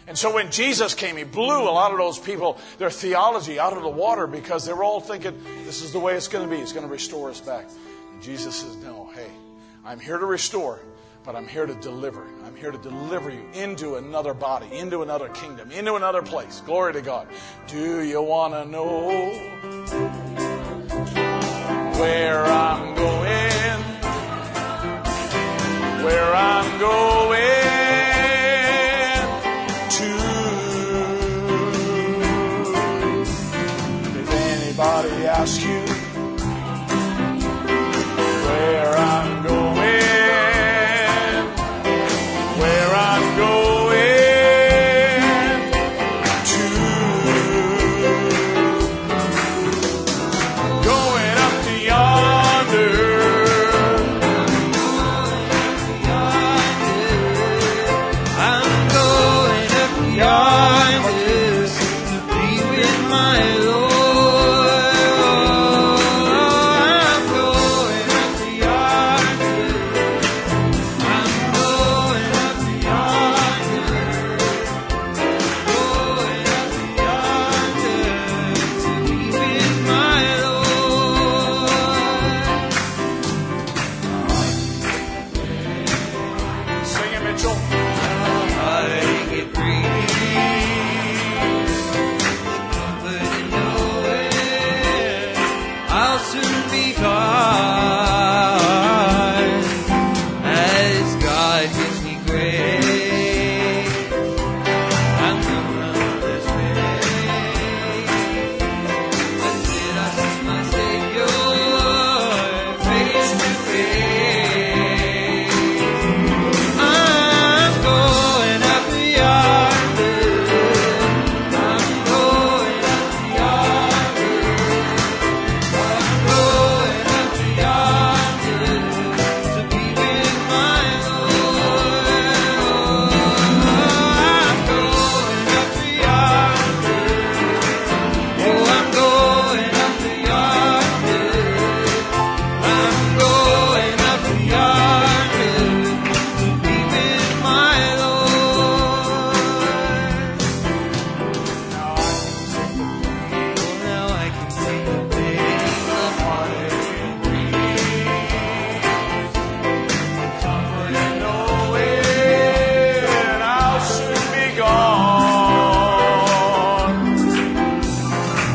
And so when Jesus came, he blew a lot of those people, their theology, out of the water because they were all thinking, this is the way it's going to be. It's going to restore us back. And Jesus says, no, hey, I'm here to restore, but I'm here to deliver. I'm here to deliver you into another body, into another kingdom, into another place. Glory to God. Do you want to know where I'm going? Where I'm going? Ask you where I'm going, where I'm going to, going up to yonder, I'm going up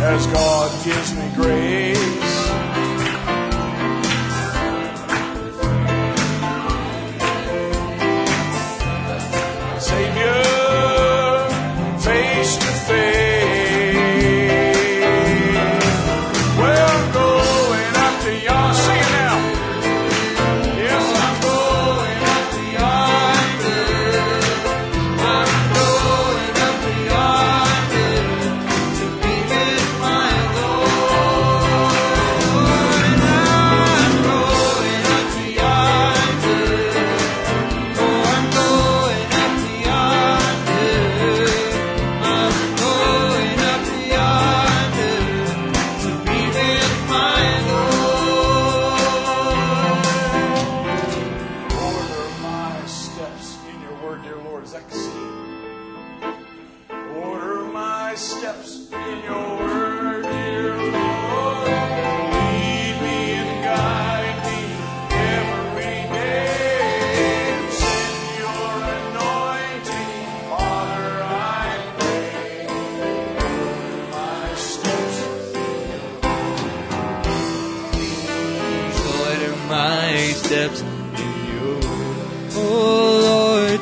as God gives me grace. Savior, face to face. Well, I'm going after yon. Sing it now. Yes, I'm going after yonder. I'm going after yonder to be with my Lord. And I'm going after yonder. Oh, I'm going.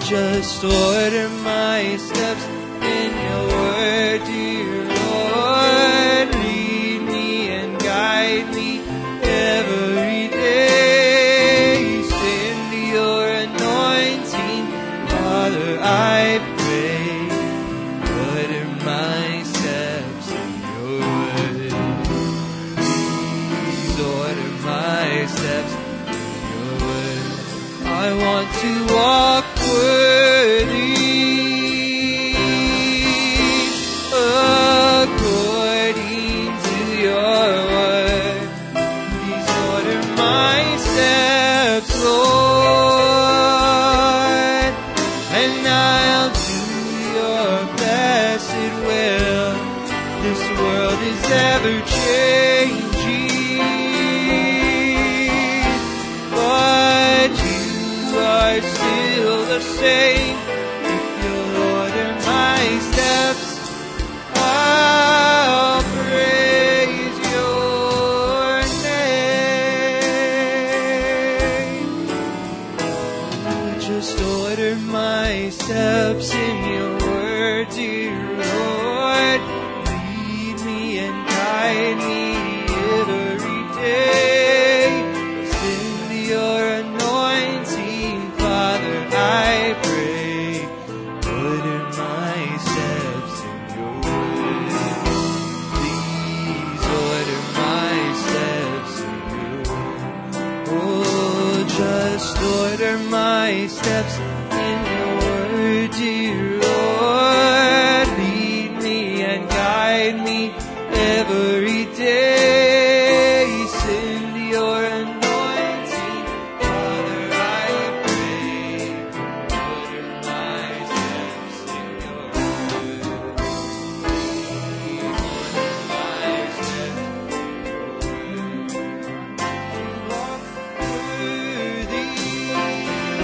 Just order my steps in your word, dear Lord. Lead me and guide me every day. Send your anointing, Father, I pray. Order my steps in your word. Please order my steps in your word. I want to walk worthy, according to your word. Please order my steps, Lord, and I'll do your blessed will. This world is ever changing, but you are still the same. Steps in your word, dear Lord. Lead me and guide me every day. Send your anointing, Father, I pray. Order my steps in your word. Please order my steps in your word. Oh, just order my steps in your word. Dear Lord, lead me and guide me every day. Send your anointing, Father, I pray. Order my steps in your word. Please order my steps in your word. To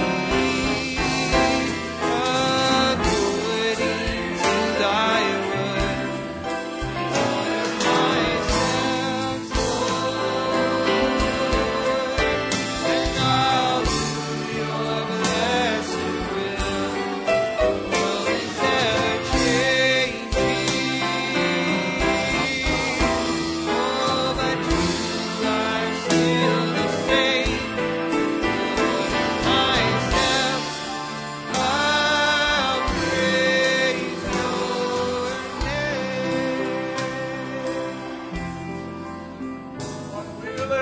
walk worthy.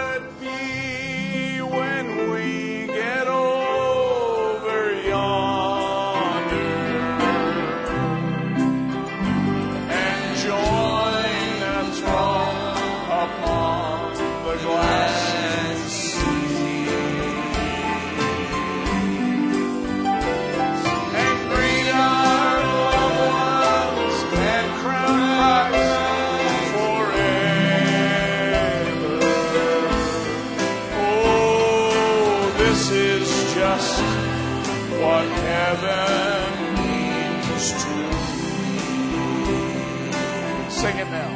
Sing it now.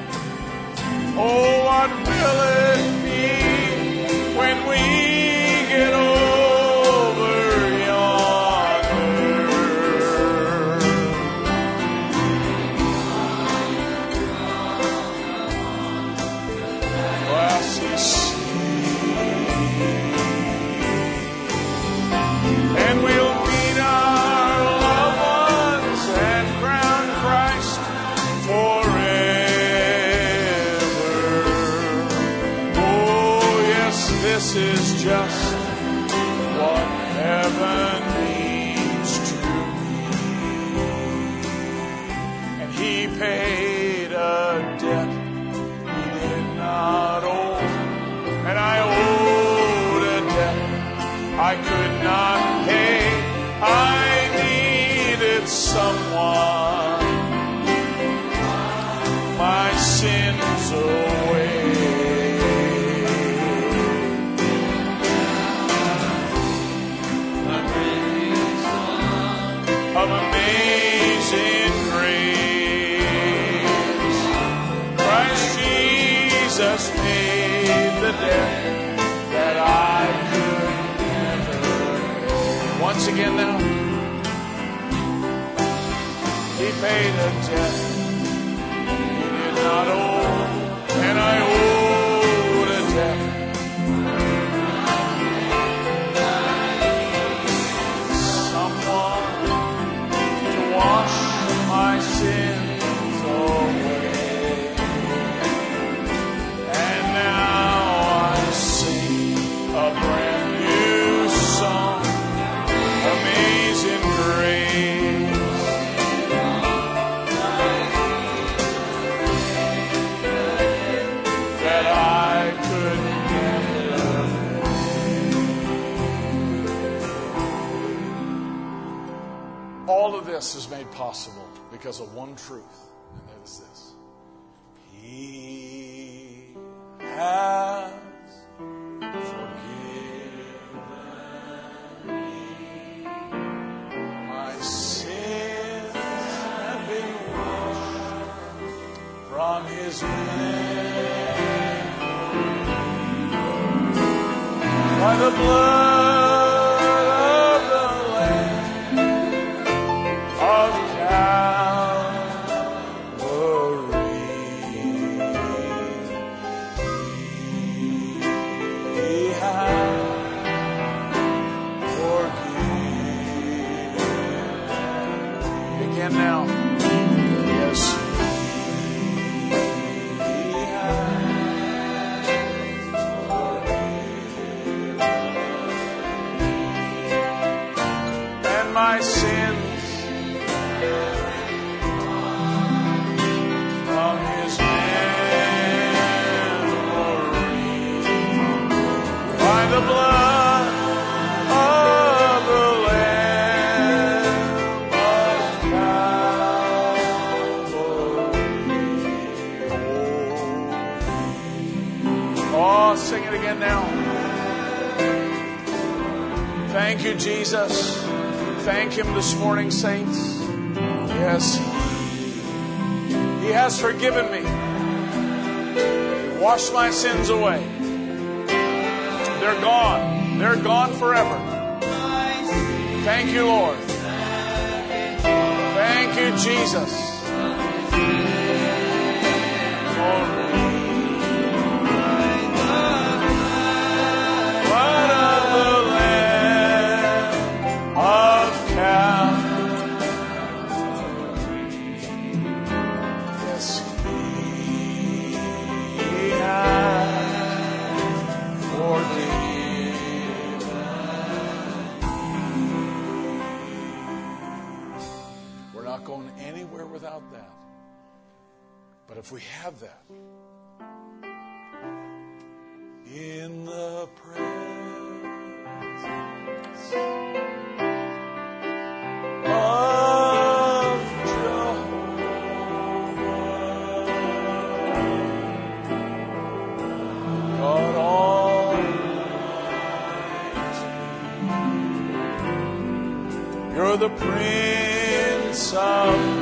Oh, what will it be when we get over yonder? Glass is sea, and we'll meet our loved ones and crown Christ forever. Oh, yes, this is just what heaven means to me. And He paid a debt He did not owe, and I owed a debt I could not pay. I needed someone, my sins away. Of amazing grace, Christ Jesus paid the debt that I could never pay. Once again now, He paid a debt He did not owe, and I owed a debt. Someone to wash my sins away, and now I sing a brand new song, Amazing Grace. That I could never. All of this is made possible because of one truth, and that is this: He has forgiven me. My sins have been washed from His name by the blood of the Lamb of Calvary. He has forgiven me. Again now. Yes. And my sins from His memory by the blood of the Lamb of Calvary. Oh, sing it again now. Thank you, Jesus. Thank Him this morning, saints. Yes, He has forgiven me. He washed my sins away. They're gone. They're gone forever. Thank you, Lord. Thank you, Jesus. Blood of the Lamb of Calvary. Yes, He has forgiven me. We're not going anywhere without that. But if we have that, in the presence of Jehovah, God Almighty, You're the Prince of Peace.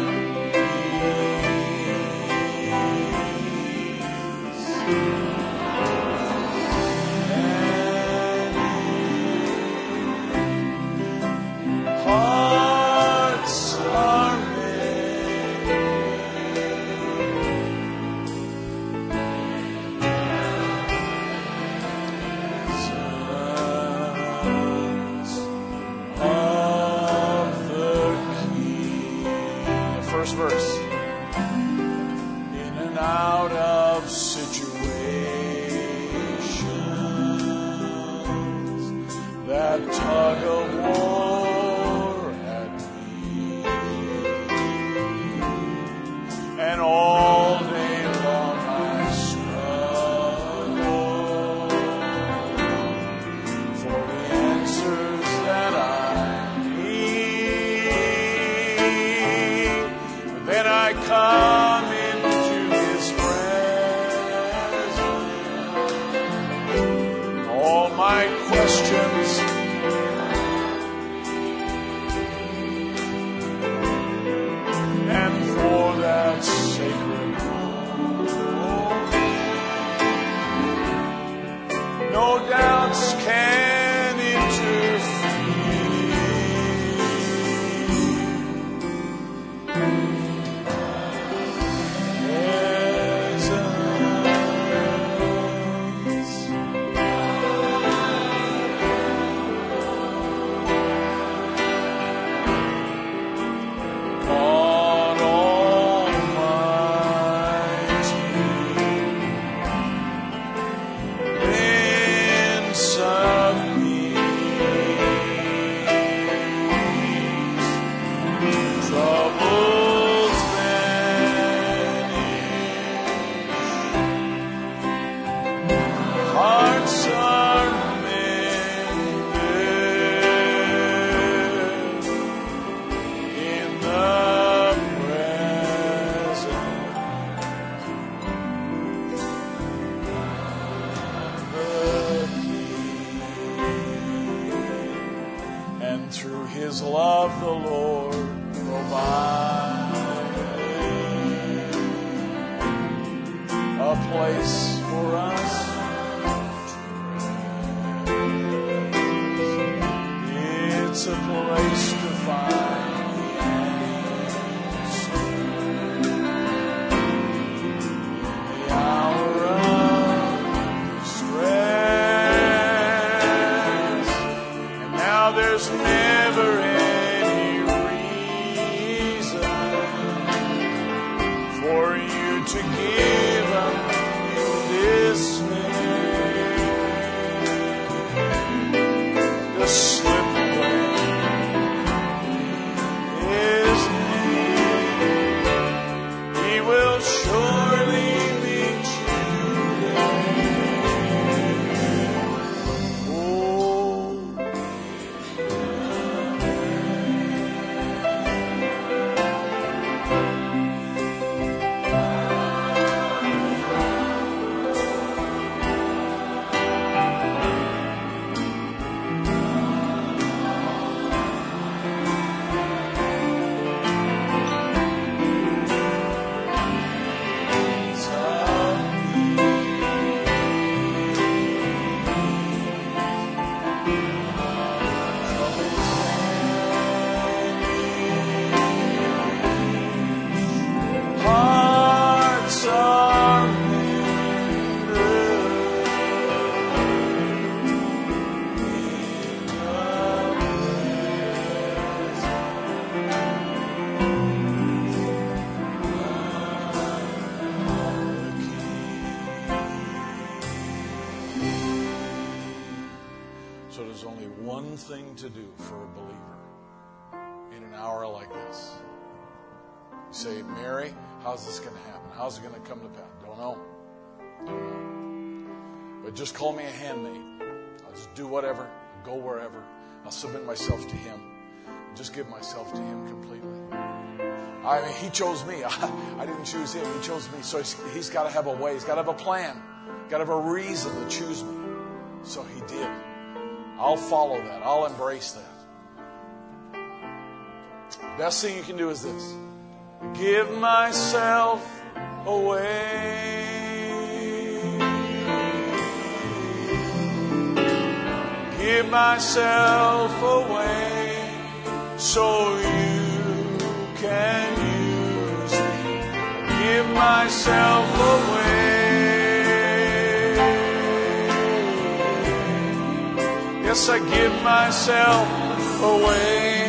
Thing to do for a believer in an hour like this. Say, Mary, how's this going to happen? How's it going to come to pass? Don't know. But just call me a handmaid. I'll just do whatever, I'll go wherever. I'll submit myself to him. Just give myself to him completely. I mean, he chose me. I didn't choose him. He chose me. So he's got to have a way. He's got to have a plan. Got to have a reason to choose me. So he did. I'll follow that. I'll embrace that. The best thing you can do is this. Give myself away. give myself away so you can use me. Give myself away. Yes, I give myself away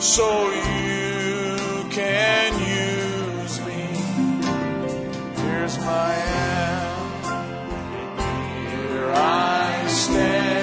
so you can use me. Here's my hand. Here I stand.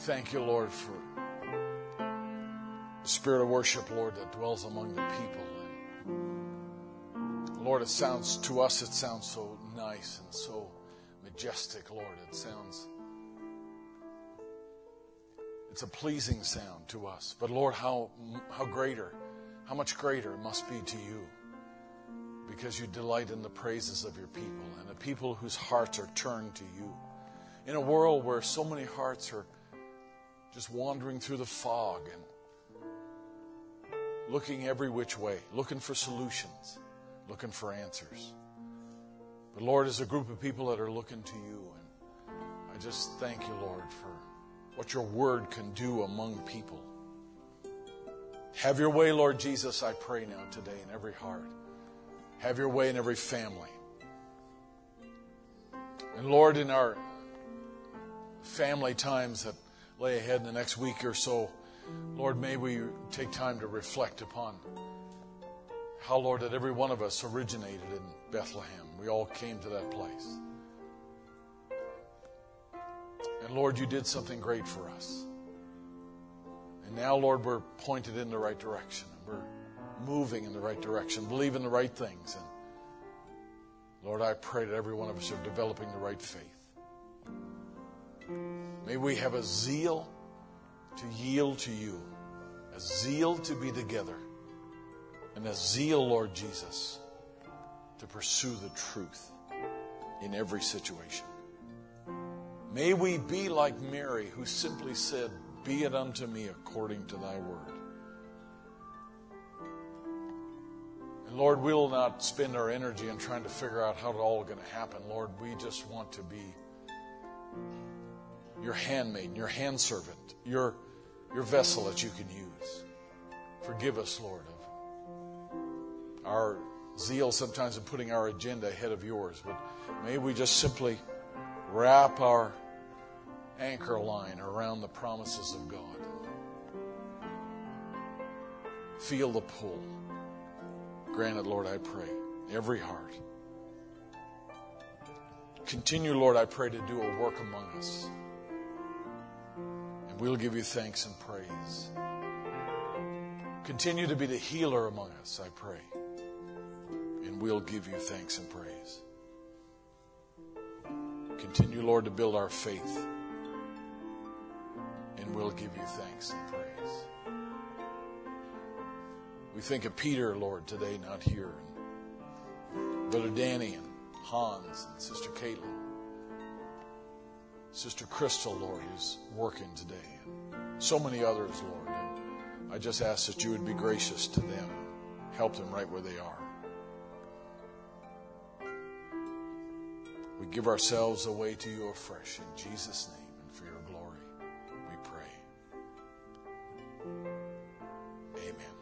Thank you, Lord, for the spirit of worship, Lord, that dwells among the people. And Lord, it sounds to us, it sounds so nice and so majestic, Lord. It's a pleasing sound to us. But Lord, how much greater it must be to you, because you delight in the praises of your people and the people whose hearts are turned to you. In a world where so many hearts are just wandering through the fog and looking every which way, looking for solutions, looking for answers. But Lord, there's a group of people that are looking to you, and I just thank you, Lord, for what your word can do among people. Have your way, Lord Jesus, I pray now today in every heart. Have your way in every family. And Lord, in our family times that lay ahead in the next week or so, Lord, may we take time to reflect upon how, Lord, that every one of us originated in Bethlehem. We all came to that place. And Lord, you did something great for us. And now, Lord, we're pointed in the right direction. And we're moving in the right direction, believing the right things. And Lord, I pray that every one of us are developing the right faith. May we have a zeal to yield to you, a zeal to be together, and a zeal, Lord Jesus, to pursue the truth in every situation. May we be like Mary, who simply said, "Be it unto me according to thy word." And Lord, we'll not spend our energy in trying to figure out how it all going to happen. Lord, we just want to be your handmaiden, your handservant, your vessel that you can use. Forgive us, Lord, of our zeal sometimes in putting our agenda ahead of yours. But may we just simply wrap our anchor line around the promises of God. Feel the pull. Grant it, Lord, I pray, every heart. Continue, Lord, I pray, to do a work among us. And we'll give you thanks and praise. Continue to be the healer among us, I pray. And we'll give you thanks and praise. Continue, Lord, to build our faith. And we'll give you thanks and praise. We think of Peter, Lord, today not here. And Brother Danny and Hans and Sister Caitlin. Sister Crystal, Lord, is working today. And so many others, Lord. And I just ask that you would be gracious to them. Help them right where they are. We give ourselves away to you afresh in Jesus' name and for your glory, we pray. Amen.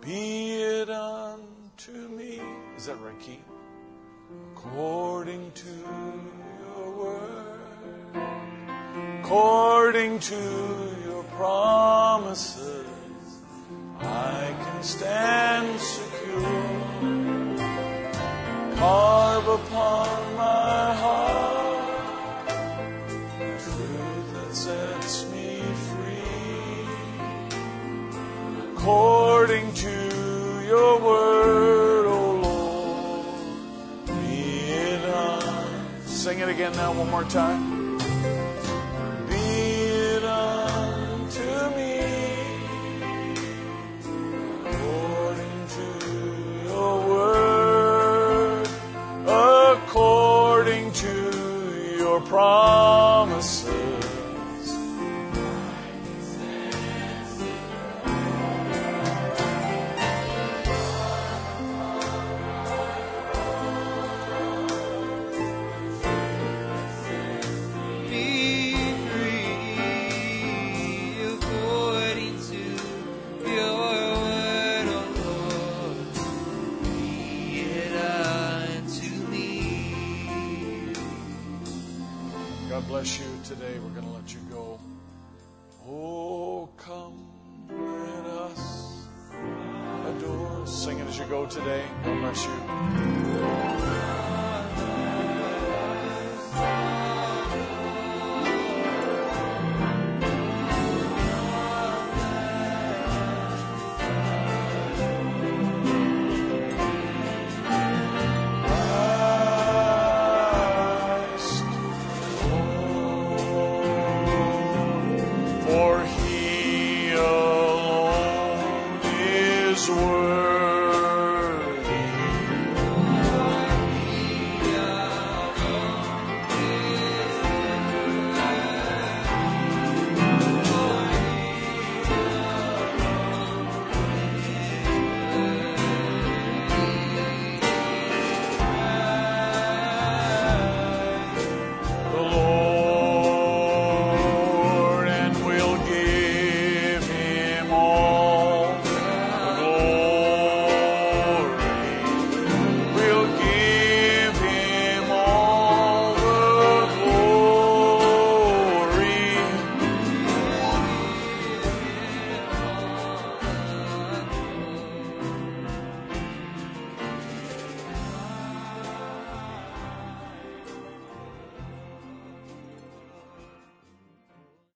Be it unto me, is that right, Keith? According to your word, according to your promises, I can stand secure. Carve upon my heart the truth that sets me free. According to your word, O Lord, be it unto me. Sing it again now, one more time. Be it unto me according to your word. According to your promises, be free according to your word, O Lord, be it God bless you. Today we're going to let you go. Oh, come, let us adore. Sing it as you go today. God bless you.